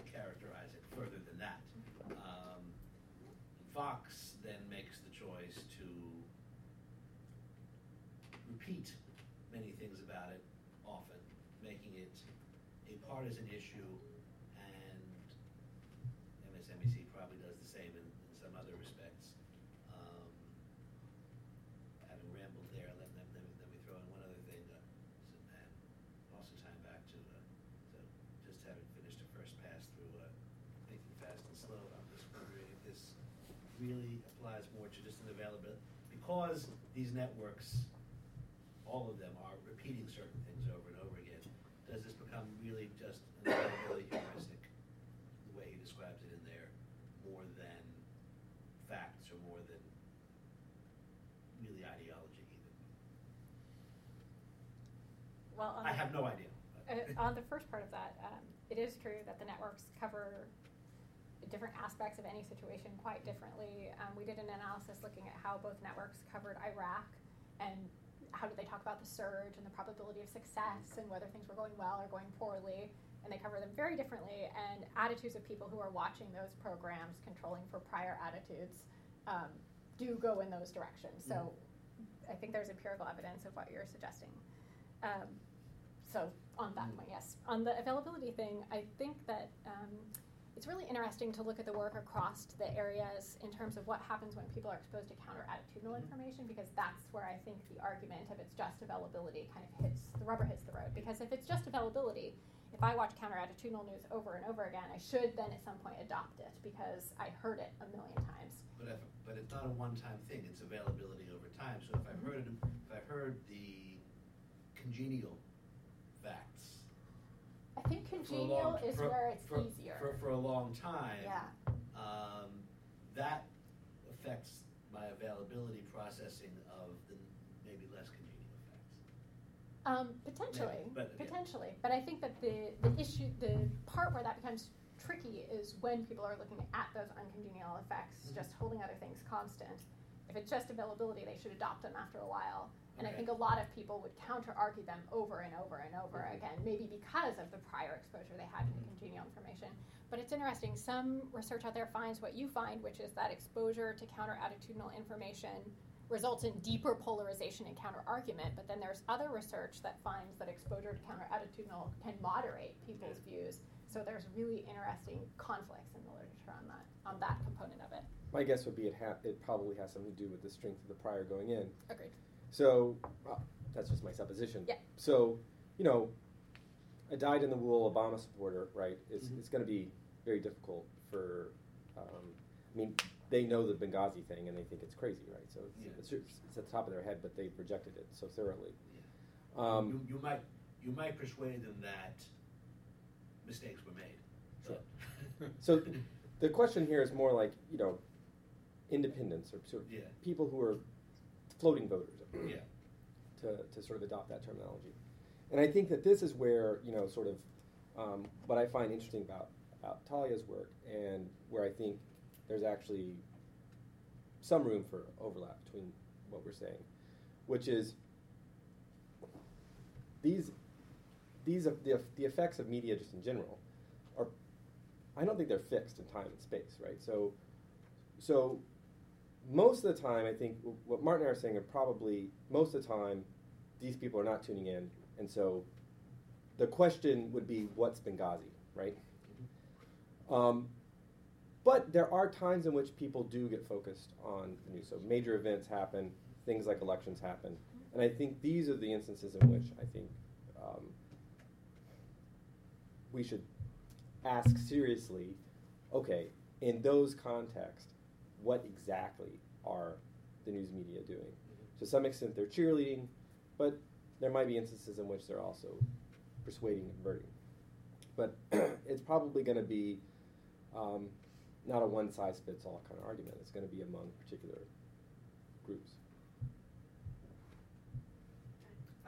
characterize it further than that. Um, Fox then makes the choice to repeat many things about it often, making it a partisan issue, and M S N B C probably does the same in, in some other respects. Um, having rambled there, let, let, let, let me throw in one other thing, uh, and also time back to, uh, so just having finished a first pass through uh, Thinking Fast and Slow, I'm just wondering if this really applies more to just an availability, because these networks, all of them, are repeating certain things over and over again. Does this become really just an availability heuristic, the way he describes it in there, more than facts or more than really ideology even? Well, I have no idea. Uh, on the first part of that, um, it is true that the networks cover different aspects of any situation quite differently. Um, we did an analysis looking at how both networks covered Iraq and how did they talk about the surge and the probability of success and whether things were going well or going poorly, and they cover them very differently, and attitudes of people who are watching those programs, controlling for prior attitudes, um, do go in those directions. So I think there's empirical evidence of what you're suggesting. Um, so on that point, yes. On the availability thing, I think that um, it's really interesting to look at the work across the areas in terms of what happens when people are exposed to counter-attitudinal information, because that's where I think the argument of it's just availability kind of hits, the rubber hits the road. Because if it's just availability, if I watch counter-attitudinal news over and over again, I should then at some point adopt it because I heard it a million times. But if, but it's not a one-time thing. It's availability over time. So if I've heard, if I heard the congenial facts, I think congenial long, is for, where it's for, easier. For, for a long time, yeah. um, that affects my availability processing of the maybe less congenial facts. Um, potentially, maybe, but, okay. potentially. But I think that the, the issue, the part where that becomes tricky is when people are looking at those uncongenial effects, mm-hmm. just holding other things constant. if it's just availability, they should adopt them after a while. And okay. I think a lot of people would counter-argue them over and over and over mm-hmm. again, maybe because of the prior exposure they had to the congenial information. But it's interesting. Some research out there finds what you find, which is that exposure to counter-attitudinal information results in deeper polarization and counter-argument. But then there's other research that finds that exposure to counter-attitudinal can moderate people's mm-hmm. views. So there's really interesting conflicts in the literature on that on that component of it. My guess would be it ha- it probably has something to do with the strength of the prior going in. Agreed. So, well, that's just my supposition. Yeah. So, you know, a dyed-in-the-wool Obama supporter, right, is mm-hmm. it's going to be very difficult for, um, I mean, they know the Benghazi thing and they think it's crazy, right? So it's, yeah. it's, it's at the top of their head, but they've rejected it so thoroughly. Yeah. Um, you, you might you might persuade them that mistakes were made. Sure. So th- the question here is more like, you know, independents or sort of yeah. people who are floating voters, yeah. to to sort of adopt that terminology. And I think that this is where, you know, sort of um, what I find interesting about, about Talia's work and where I think there's actually some room for overlap between what we're saying, which is these these are the, the effects of media just in general are, I don't think they're fixed in time and space, right? So so most of the time, I think what Martin and I are saying are probably, most of the time, these people are not tuning in. And so the question would be, what's Benghazi, right? Um, but there are times in which people do get focused on the news. So major events happen, things like elections happen. And I think these are the instances in which I think um, we should ask seriously, okay, in those contexts, what exactly are the news media doing? Mm-hmm. To some extent, they're cheerleading, but there might be instances in which they're also persuading and converting. But it's probably going to be um, not a one-size-fits-all kind of argument. It's going to be among particular groups.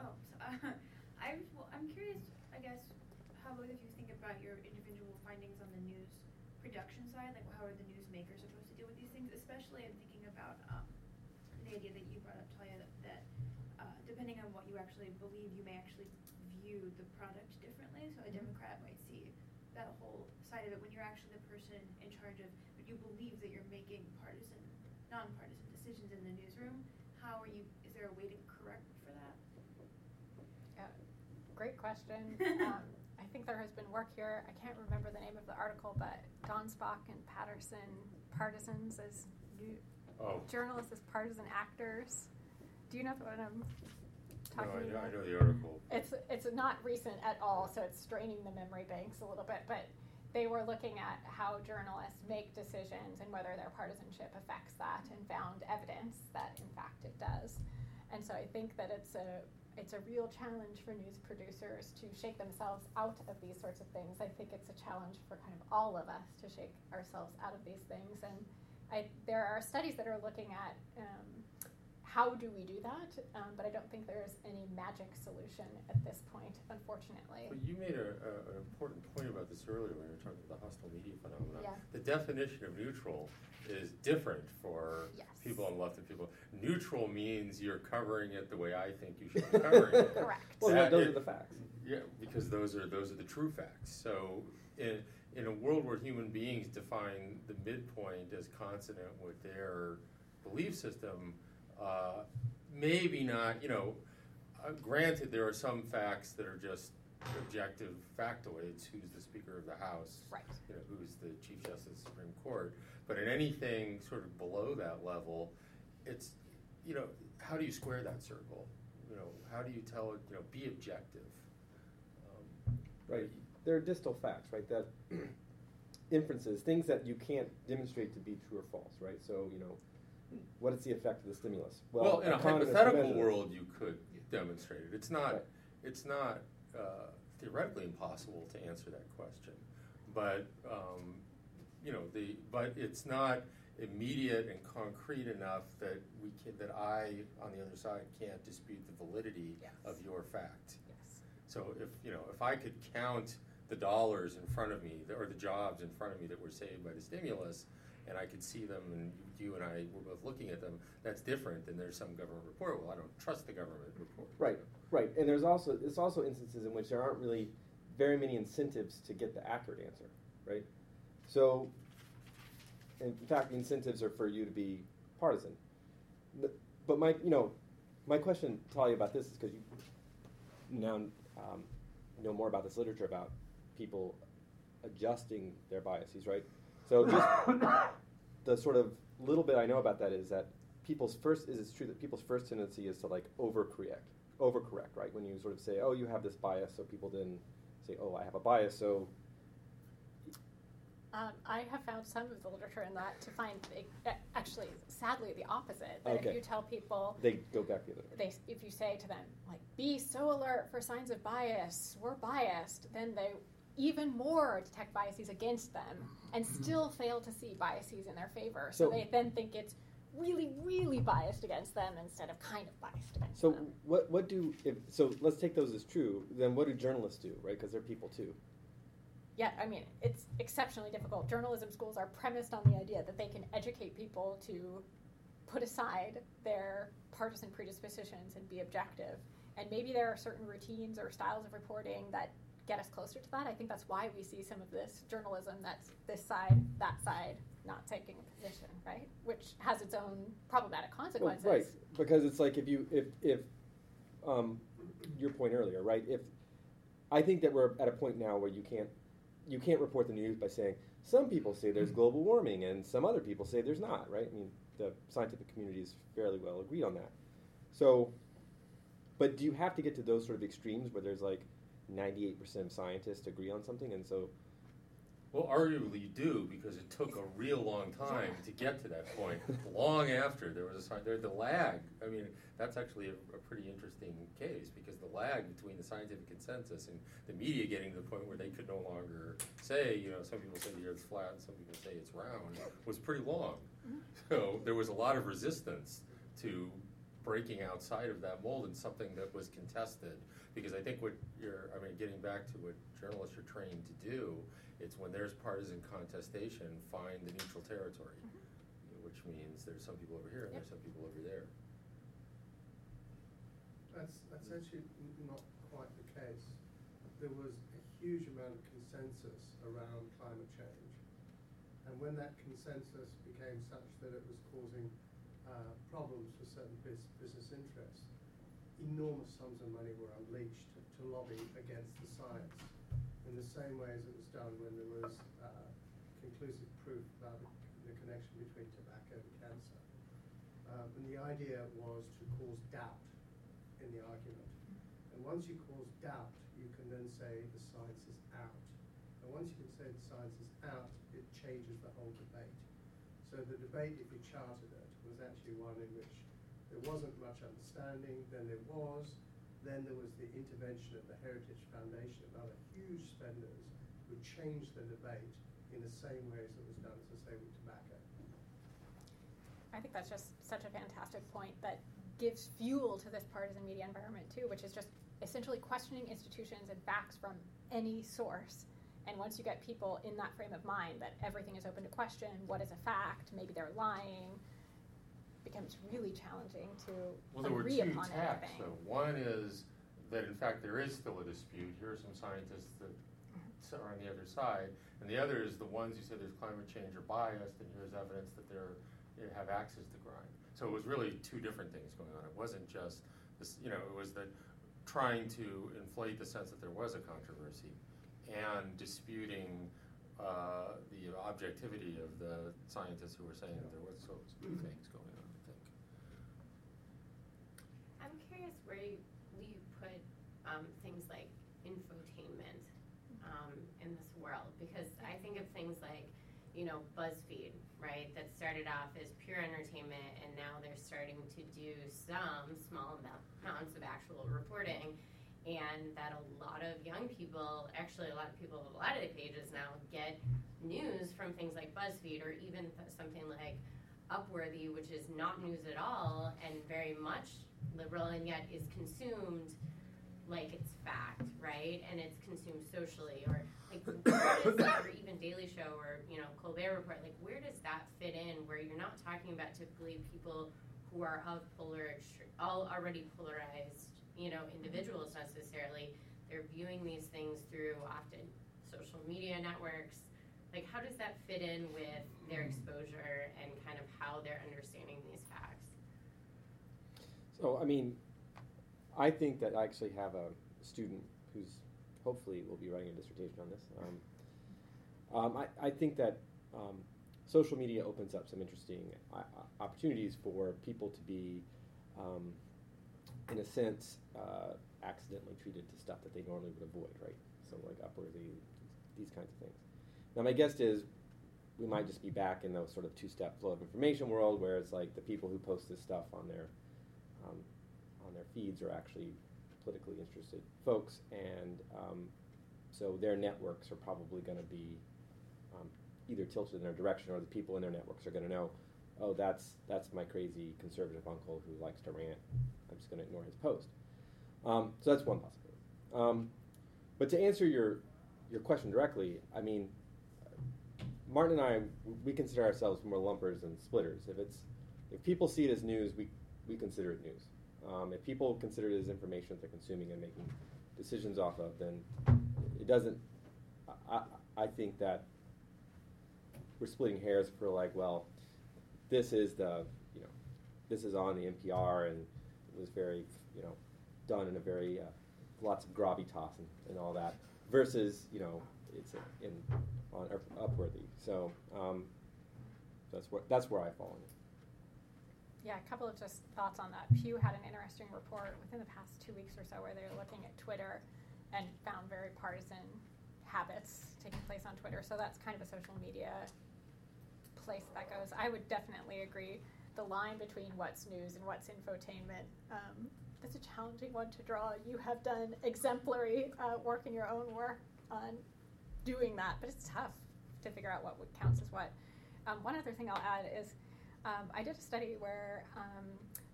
Oh, so, uh, I, well, I'm curious, I guess, how both of you think about your individual findings on the news production side, like how are the newsmakers supposed to deal with these things? Especially, I'm thinking about um, the idea that you brought up, Talia, that, that uh, depending on what you actually believe, you may actually view the product differently. So a Democrat might see that whole side of it when you're actually the person in charge of, but you believe that you're making partisan, nonpartisan decisions in the newsroom. How are you? Is there a way to correct for that? Yeah, great question. um, I think there has been work here. I can't remember the name of the article, but Don Spock and Patterson, partisans as new, oh. journalists as partisan actors. Do you know what I'm talking no, I, about? I know the article. It's it's not recent at all, so it's straining the memory banks a little bit. But they were looking at how journalists make decisions and whether their partisanship affects that, and found evidence that in fact it does. And so I think that it's a It's a real challenge for news producers to shake themselves out of these sorts of things. I think it's a challenge for kind of all of us to shake ourselves out of these things. And I, there are studies that are looking at um, how do we do that, um, but I don't think there's any magic solution at this point, unfortunately. But you made a, a, an important point about this earlier when you were talking about the hostile media phenomenon. Yeah. The definition of neutral is different for yes. people on the left and people. Neutral means you're covering it the way I think you should be covering it. Correct. Well, that, those it, are the facts. Yeah, because those are those are the true facts. So in in a world where human beings define the midpoint as consonant with their belief system, uh, maybe not, you know, uh, granted there are some facts that are just objective factoids, who's the Speaker of the House, right. you know, who's the Chief Justice of the Supreme Court, but in anything sort of below that level, it's, you know, how do you square that circle? You know, how do you tell it, you know, be objective? Um, right, there are distal facts, right, that inferences, things that you can't demonstrate to be true or false, right, so, you know, what is the effect of the stimulus? Well, well in a hypothetical world, you could demonstrate it. It's not, right. it's not uh, theoretically impossible to answer that question, but um, you know, the but it's not immediate and concrete enough that we can, that I on the other side can't dispute the validity yes. of your fact. Yes. So if you know, if I could count the dollars in front of me or the jobs in front of me that were saved by the stimulus, and I could see them, and you and I were both looking at them, that's different than there's some government report. Well, I don't trust the government report. Right, right. And there's also there's also instances in which there aren't really very many incentives to get the accurate answer, right? So, in fact, the incentives are for you to be partisan. But my, you know, my question, Talia, about this is because you now um, know more about this literature about people adjusting their biases, right? So just the sort of little bit I know about that is that people's first, is it's true that people's first tendency is to like overcorrect, overcorrect, right? When you sort of say, oh, you have this bias, so people then say, oh, I have a bias, so. Um, I have found some of the literature in that to find, actually, sadly, the opposite. That okay. If you tell people... They go back the other way. They, if you say to them, like, be so alert for signs of bias, we're biased, then they even more detect biases against them and still fail to see biases in their favor. So, so they then think it's really, really biased against them instead of kind of biased against so them. So what, what do... If, so let's take those as true. Then what do journalists do, right? Because they're people, too. Yeah, I mean, it's exceptionally difficult. Journalism schools are premised on the idea that they can educate people to put aside their partisan predispositions and be objective. And maybe there are certain routines or styles of reporting that get us closer to that. I think that's why we see some of this journalism that's this side, that side, not taking a position, right? Which has its own problematic consequences. Well, right, because it's like if you, if, if um, your point earlier, right? If I think that we're at a point now where you can't, you can't report the news by saying, some people say there's global warming and some other people say there's not, right? I mean, the scientific community is fairly well agreed on that. So, but do you have to get to those sort of extremes where there's like ninety-eight percent of scientists agree on something and so... Well, arguably you do, because it took a real long time to get to that point, long after there was a... There, the lag, I mean, that's actually a, a pretty interesting case, because the lag between the scientific consensus and the media getting to the point where they could no longer say, you know, some people say the Earth's flat and some people say it's round, was pretty long. So there was a lot of resistance to breaking outside of that mold and something that was contested. Because I think what you're, I mean, getting back to what journalists are trained to do, it's when there's partisan contestation, find the neutral territory, mm-hmm. which means there's some people over here and yep. there's some people over there. That's, that's actually not quite the case. There was a huge amount of consensus around climate change. And when that consensus became such that it was causing Uh, problems for certain bis- business interests, enormous sums of money were unleashed to, to lobby against the science in the same way as it was done when there was uh, conclusive proof about the, the connection between tobacco and cancer. Uh, and the idea was to cause doubt in the argument. And once you cause doubt, you can then say the science is out. And once you can say the science is out, it changes the whole debate. So the debate, if you charted it, was actually one in which there wasn't much understanding, then there was, then there was the intervention of the Heritage Foundation and other huge spenders who changed the debate in the same way as it was done, so say, with tobacco. I think that's just such a fantastic point that gives fuel to this partisan media environment, too, which is just essentially questioning institutions and facts from any source. And once you get people in that frame of mind that everything is open to question, what is a fact, maybe they're lying, it becomes really challenging to well, agree upon anything. Well, there were two tacks, though. One is that, in fact, there is still a dispute. Here are some scientists that are on the other side. And the other is the ones who say there's climate change are biased, and here's evidence that they're, they have axes to grind. So it was really two different things going on. It wasn't just this, you know, it was that trying to inflate the sense that there was a controversy and disputing uh, the objectivity of the scientists who were saying that there was sort of two things going on, I think. I'm curious where you, where you put um, things like infotainment um, in this world, because I think of things like, you know, BuzzFeed, right, that started off as pure entertainment, and now they're starting to do some small amounts of actual reporting. And that a lot of young people, actually a lot of people of a lot of the ages now, get news from things like BuzzFeed or even th- something like Upworthy, which is not news at all and very much liberal and yet is consumed like it's fact, right? And it's consumed socially, or like or even Daily Show or, you know, Colbert their report, like where does that fit in where you're not talking about typically people who are of polar, all already polarized, you know, individuals necessarily. They're viewing these things through often social media networks. Like how does that fit in with their exposure and kind of how they're understanding these facts? So, I mean, I think that I actually have a student who's hopefully will be writing a dissertation on this. Um, um, I, I think that um, social media opens up some interesting uh, opportunities for people to be, um, in a sense, uh, accidentally treated to stuff that they normally would avoid, right? So like Upworthy, these kinds of things. Now my guess is we might just be back in the sort of two-step flow of information world where it's like the people who post this stuff on their um, on their feeds are actually politically interested folks, and um, so their networks are probably going to be um, either tilted in their direction, or the people in their networks are going to know, oh, that's that's my crazy conservative uncle who likes to rant. I'm just going to ignore his post. Um, so that's one possibility. Um, but to answer your your question directly, I mean, Martin and I, we consider ourselves more lumpers and splitters. If it's if people see it as news, we we consider it news. Um, if people consider it as information that they're consuming and making decisions off of, then it doesn't. I I think that we're splitting hairs for like, well, this is the you know, this is on the N P R and it was very you know, done in a very uh, lots of gravitas and, and all that versus you know, it's in on Upworthy. So um, that's where that's where I fall on it. Yeah, a couple of just thoughts on that. Pew had an interesting report within the past two weeks or so where they were looking at Twitter and found very partisan habits taking place on Twitter. So that's kind of a social media place that goes. I would definitely agree. The line between what's news and what's infotainment, um, that's a challenging one to draw. You have done exemplary uh, work in your own work on doing that, but it's tough to figure out what counts as what. Um, one other thing I'll add is Um, I did a study where um,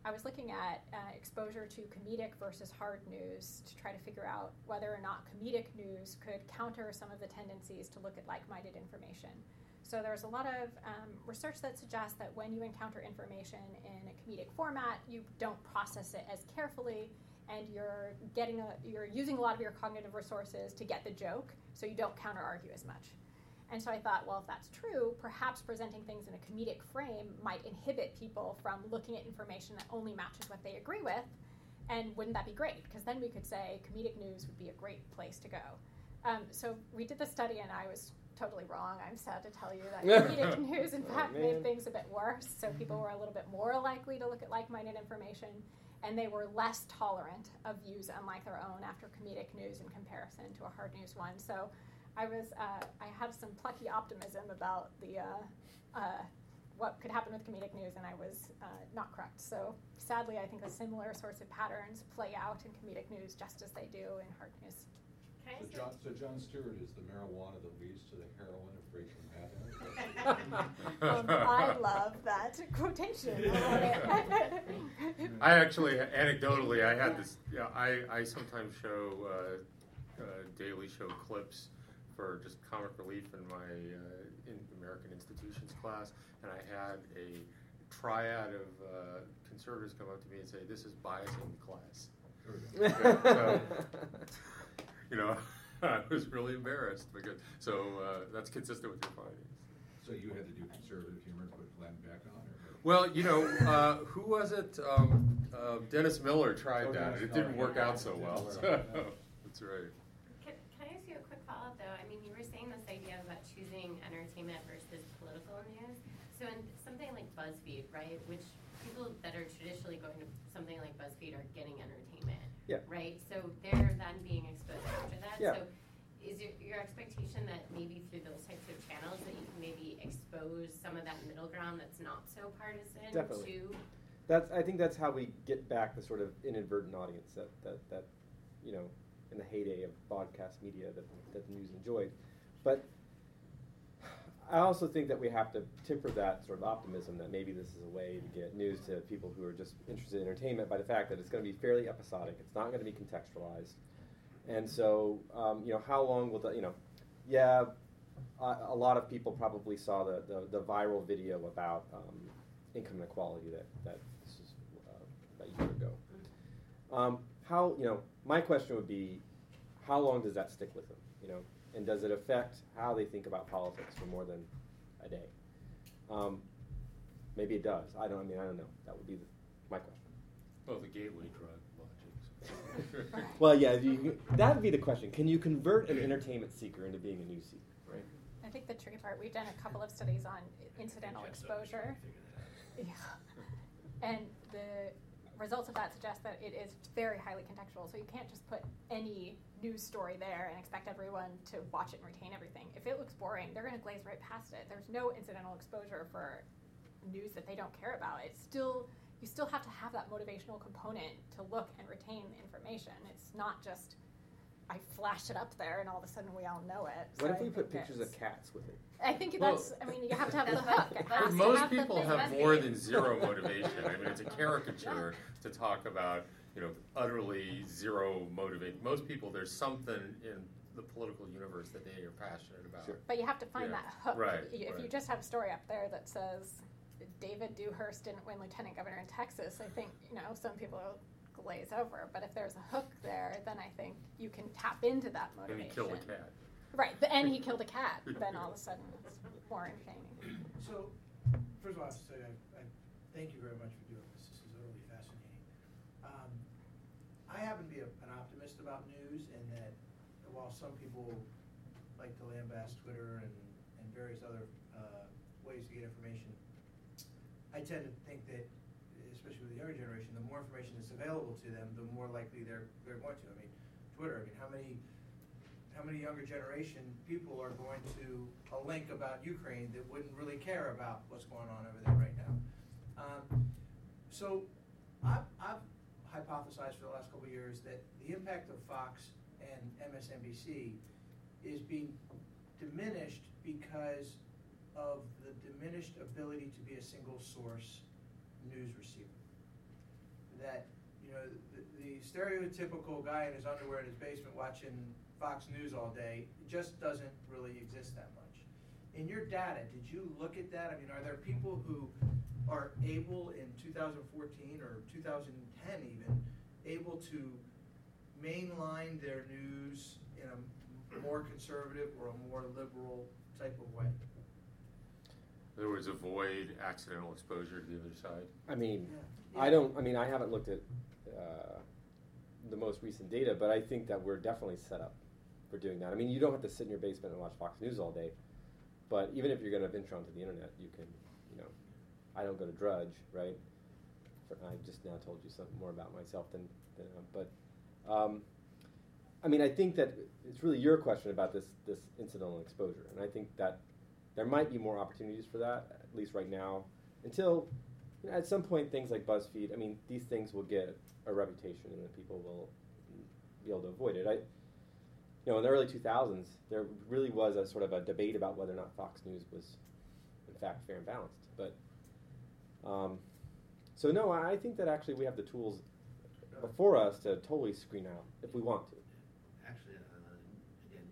I was looking at uh, exposure to comedic versus hard news to try to figure out whether or not comedic news could counter some of the tendencies to look at like-minded information. So there's a lot of um, research that suggests that when you encounter information in a comedic format, you don't process it as carefully, and you're getting a, you're using a lot of your cognitive resources to get the joke, so you don't counter-argue as much. And so I thought, well, if that's true, perhaps presenting things in a comedic frame might inhibit people from looking at information that only matches what they agree with, and wouldn't that be great? Because then we could say comedic news would be a great place to go. Um, so we did the study, and I was totally wrong. I'm sad to tell you that comedic news, in fact, oh, made things a bit worse. So people were a little bit more likely to look at like-minded information, and they were less tolerant of views unlike their own after comedic news in comparison to a hard news one. So I was, uh, I had some plucky optimism about the uh, uh, what could happen with comedic news, and I was uh, not correct. So sadly, I think the similar sorts of patterns play out in comedic news just as they do in hard news. So John, so John Stewart is the marijuana that leads to the heroin of Rachel Maddow. um, I love that quotation. I actually, anecdotally, I had yeah. this. Yeah, I, I sometimes show uh, uh, Daily Show clips for just comic relief in my uh, in American institutions class, and I had a triad of uh, conservatives come up to me and say, "This is biasing the class." And, uh, you know, I was really embarrassed because so uh, that's consistent with your findings. So you had to do conservative humor to put Glenn back on, or? Well, you know, uh, who was it? Um, uh, Dennis Miller tried oh, that, and it didn't work out so well. So, that's right. A quick follow-up though. I mean, you were saying this idea about choosing entertainment versus political news. So in something like BuzzFeed, right, which people that are traditionally going to something like BuzzFeed are getting entertainment, yeah. right? So they're then being exposed after that. Yeah. So is your, your expectation that maybe through those types of channels that you can maybe expose some of that middle ground that's not so partisan? Definitely. To that's I think that's how we get back the sort of inadvertent audience that that, that you know, in the heyday of broadcast media that, that the news enjoyed. But I also think that we have to temper that sort of optimism that maybe this is a way to get news to people who are just interested in entertainment by the fact that it's going to be fairly episodic. It's not going to be contextualized. And so, um, you know, how long will that, you know, yeah, uh, a lot of people probably saw the, the, the viral video about um, income inequality that, that this is uh, about a year ago. Um, how, you know, my question would be, how long does that stick with them, you know? And does it affect how they think about politics for more than a day? Um, maybe it does. I don't, I mean, I don't know. That would be the, my question. Well, the gateway drug logic. Well, yeah, you, that would be the question. Can you convert an entertainment seeker into being a news seeker, right? I think the tricky part, we've done a couple of studies on incidental exposure. Yeah. And the results of that suggest that it is very highly contextual, so you can't just put any news story there and expect everyone to watch it and retain everything. If it looks boring, they're going to glaze right past it. There's no incidental exposure for news that they don't care about. It's still, you still have to have that motivational component to look and retain the information. It's not just, I flash it up there and all of a sudden we all know it. What so if I we put pictures of cats with it? I think that's, well, I mean, you have to have the hook. Most people have more than zero motivation. I mean, it's a caricature yeah. to talk about, you know, utterly zero motivation. Most people, there's something in the political universe that they are passionate about. Sure. But you have to find yeah. that hook. Right, if right. you just have a story up there that says, David Dewhurst didn't win lieutenant governor in Texas, I think, you know, some people are glaze over, but if there's a hook there, then I think you can tap into that motivation. And he killed a cat. Right, the, and he killed a cat, then all of a sudden it's more entertaining. So, first of all, I have to say I, I thank you very much for doing this. This is really fascinating. Um, I happen to be a, an optimist about news, and that while some people like to lambast Twitter and, and various other uh, ways to get information, I tend to think that, especially with the younger generation, the more information that's available to them, the more likely they're they're going to. I mean, Twitter. I mean, how many how many younger generation people are going to a link about Ukraine that wouldn't really care about what's going on over there right now? Um, so, I've, I've hypothesized for the last couple of years that the impact of Fox and M S N B C is being diminished because of the diminished ability to be a single source news receiver. That, you know, the, the stereotypical guy in his underwear in his basement watching Fox News all day just doesn't really exist that much. In your data, did you look at that? I mean, are there people who are able in two thousand fourteen or two thousand ten even, able to mainline their news in a more conservative or a more liberal type of way? In other words, avoid accidental exposure to the other side. I mean, yeah. Yeah. I don't. I mean, I haven't looked at uh, the most recent data, but I think that we're definitely set up for doing that. I mean, you don't have to sit in your basement and watch Fox News all day, but even if you're going to venture onto the internet, you can. You know, I don't go to Drudge, right? For, I just now told you something more about myself than, than uh, but. Um, I mean, I think that it's really your question about this this incidental exposure, and I think that. There might be more opportunities for that, at least right now, until, you know, at some point things like BuzzFeed, I mean, these things will get a reputation and then people will be able to avoid it. I, you know, in the early two thousands, there really was a sort of a debate about whether or not Fox News was, in fact, fair and balanced. But, um, so no, I think that actually we have the tools before us to totally screen out if we want to. Actually, uh, again,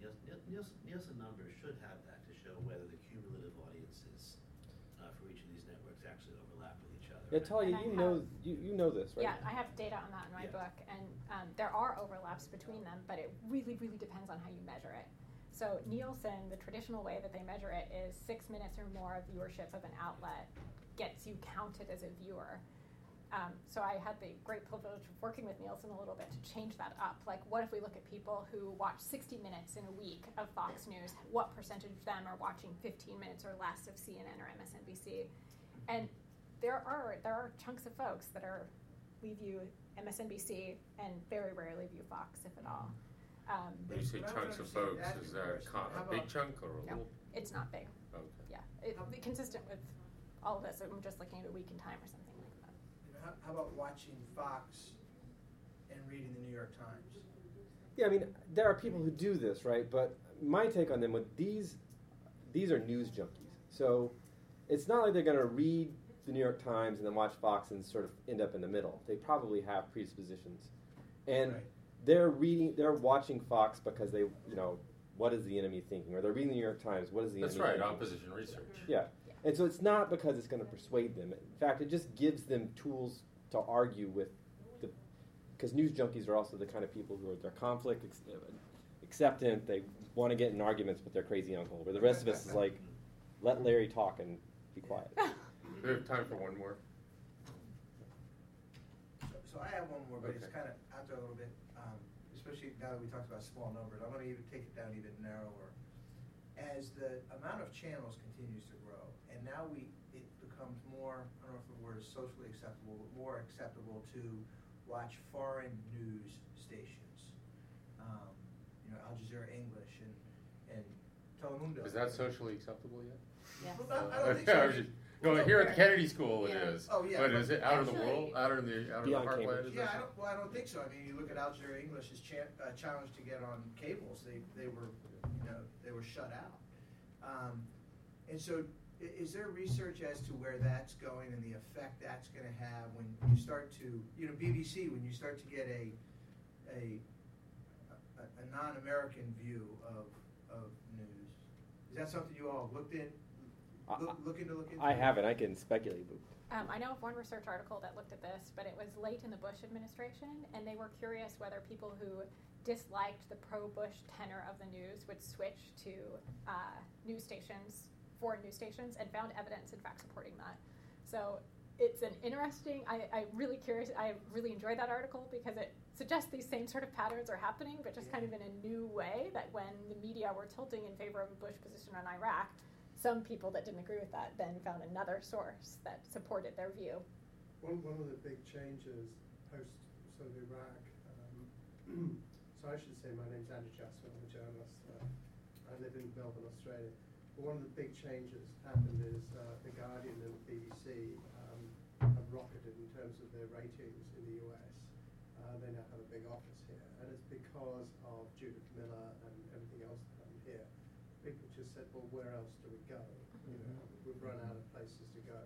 Nielsen, Nielsen numbers should have that to show whether the yeah, Talia, you know have, you, you know this, right? Yeah, I have data on that in my yeah. book, and um, there are overlaps between them, but it really, really depends on how you measure it. So Nielsen, the traditional way that they measure it is six minutes or more of viewership of an outlet gets you counted as a viewer. Um, so I had the great privilege of working with Nielsen a little bit to change that up. Like, what if we look at people who watch sixty minutes in a week of Fox News? What percentage of them are watching fifteen minutes or less of C N N or M S N B C? And There are there are chunks of folks that are we view M S N B C and very rarely view Fox, if at all. Um, when you say chunks of folks, is that a big chunk or a little? No, it's not big. Okay. Yeah, it, it's consistent with all of us. I'm just looking at a week in time or something like that. You know, how, how about watching Fox and reading the New York Times? Yeah, I mean, there are people who do this, right? But my take on them with these these are news junkies, so it's not like they're going to read the New York Times and then watch Fox and sort of end up in the middle. They probably have predispositions, and right. they're reading, they're watching Fox because they, you know, what is the enemy thinking? Or they're reading the New York Times, what is the That's enemy right, thinking? Opposition research. Yeah. yeah. And so it's not because it's going to persuade them. In fact, it just gives them tools to argue with the... Because news junkies are also the kind of people who are they're conflict ex- acceptant. They want to get in arguments with their crazy uncle. But the rest of us is like, let Larry talk and be quiet. We have time for one more. So I have one more, but okay. It's kind of out there a little bit, um, especially now that we talked about small numbers. I want to even take it down even narrower. As the amount of channels continues to grow, and now we it becomes more, I don't know if the word is socially acceptable, but more acceptable to watch foreign news stations. Um, you know, Al Jazeera English and, and Telemundo. Is that socially acceptable yet? Yeah. Well, I, I don't think so. No, well, here at the Kennedy School it yeah. is. Oh, yeah. But, but is it out actually, of the world? Out of the, out of the heartland? Yeah, I don't, well, I don't think so. I mean, you look at Al Jazeera English's cha- uh, challenge to get on cables. They they were, you know, they were shut out. Um, and so is there research as to where that's going and the effect that's going to have when you start to, you know, B B C, when you start to get a a, a, a non-American view of of news? Is that something you all looked at? Look, looking to look into I haven't. I can speculate. Um, I know of one research article that looked at this, but it was late in the Bush administration, and they were curious whether people who disliked the pro-Bush tenor of the news would switch to uh, news stations, foreign news stations, and found evidence, in fact, supporting that. So it's an interesting, I, I really curious, I really enjoyed that article because it suggests these same sort of patterns are happening, but just yeah. kind of in a new way, that when the media were tilting in favor of a Bush position on Iraq, some people that didn't agree with that then found another source that supported their view. One, one of the big changes post sort of Iraq, um, so I should say my name's Andrew Jasper, I'm a journalist. Uh, I live in Melbourne, Australia. But one of the big changes happened is uh, The Guardian and the B B C um, have rocketed in terms of their ratings in the U S. Uh, they now have a big office here, and it's because of Judith Miller and everything else that happened here. People just said, well, where else do we go? You know, we've run out of places to go.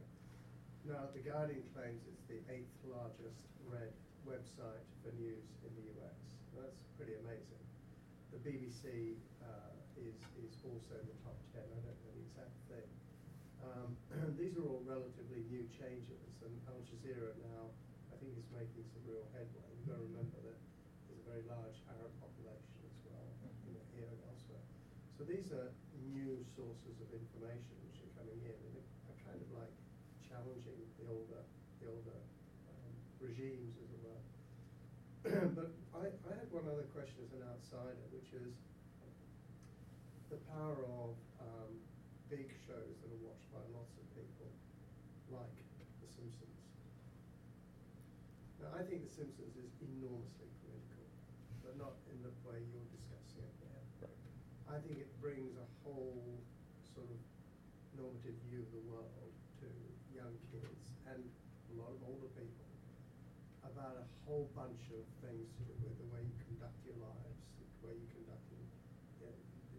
Now, The Guardian claims it's the eighth largest read website for news in the U S. That's pretty amazing. The B B C uh, is, is also in the top ten. I don't know the exact thing. Um, these are all relatively new changes, and Al Jazeera now, I think, is making some real headway. You've got to remember that there's a very large Arab population as well, you know, here and elsewhere. So these are new sources of information which are coming in, and are kind of like challenging the older, the older um, regimes, as it were. But I, I had one other question as an outsider, which is the power of um, big shows that are watched by lots of people, like The Simpsons. Now, I think The Simpsons is enormously political, but not in the way you're discussing it there. I think it brings a whole sort of normative view of the world to young kids and a lot of older people about a whole bunch of things to do with the way you conduct your lives, the way you conduct, you know,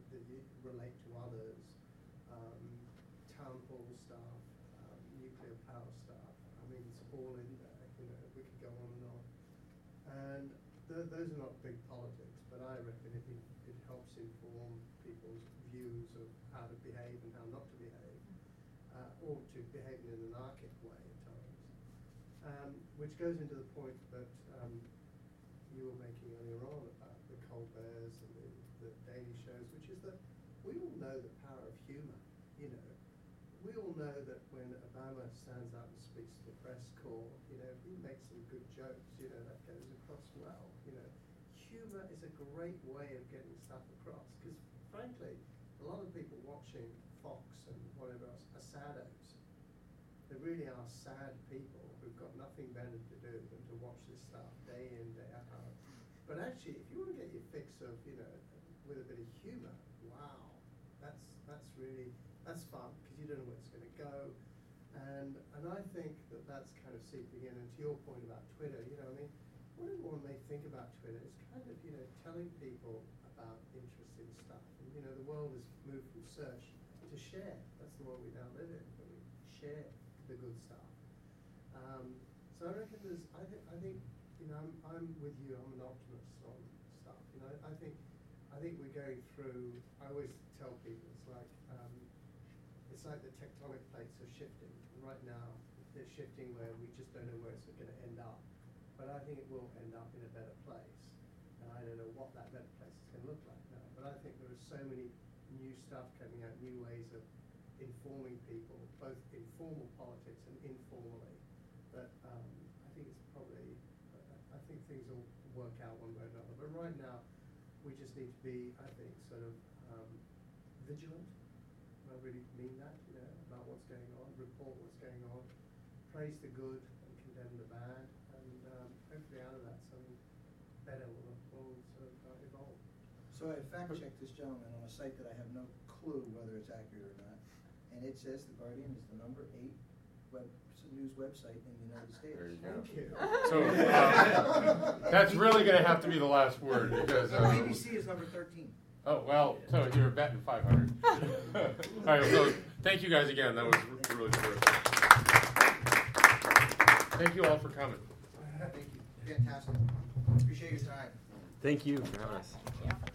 the, the, you relate to others, um, town hall stuff, um, nuclear power stuff. I mean, it's all in there. You know, we could go on and on. And th- those are not big politics, but I reckon if you it helps inform people's views of how to behave and how not to behave, uh, or to behave in an anarchic way at times, um, which goes into the point that um, you were making earlier on about the Colberts and the, the Daily Shows, which is that we all know the power of humor, you know. We all know that when Obama stands up and speaks to the press corps, you know, he makes some good jokes, you know, that goes across well, you know. Humor is a great way of getting stuff across because, frankly, a lot of people watching Fox and whatever else are saddos. They really are sad people who've got nothing better to do than to watch this stuff day in, day out. But actually, if you want to get your fix of, you know, with a bit of humor, wow, that's that's really, that's fun because you don't know where it's going to go. And, and I think that that's kind of seeping in. And to your point about Twitter, you know what I mean? What everyone may think about Twitter is kind of, you know, telling people about interesting stuff. And, you know, the world has moved from search to share. That's the world we now live in, where we share the good stuff. Um, so I reckon there's, I think, I think, you know, I'm, I'm with you. I'm an optimist on stuff. You know, I think, I I think we're going through, I always tell people, it's like, um, it's like the tectonic plates are shifting. And right now, they're shifting where we just don't know where it's going to end up. But I think it will end up in a better place. And I don't know what that better place is going to look like now. But I think there is so many new stuff coming out, new ways of informing people, both in formal politics and informally, that um, I think it's probably, I think things will work out one way or another. But right now, we just need to be, I think, sort of um, vigilant. I really mean that, you know, about what's going on, report what's going on, praise the good and condemn the bad, and um, hopefully out of that something better will, will sort of evolve. So I fact-checked this gentleman on a site that I have no clue whether it's accurate or not, and it says The Guardian is the number eight web news website in the United States. There you go. Thank you. So um, that's really going to have to be the last word because um, B B C is number thirteen. Oh well, so you're batting five hundred. All right, so thank you guys again. That was r- really terrific. Thank you all for coming. Thank you. Fantastic. Appreciate your time. Thank you for having us.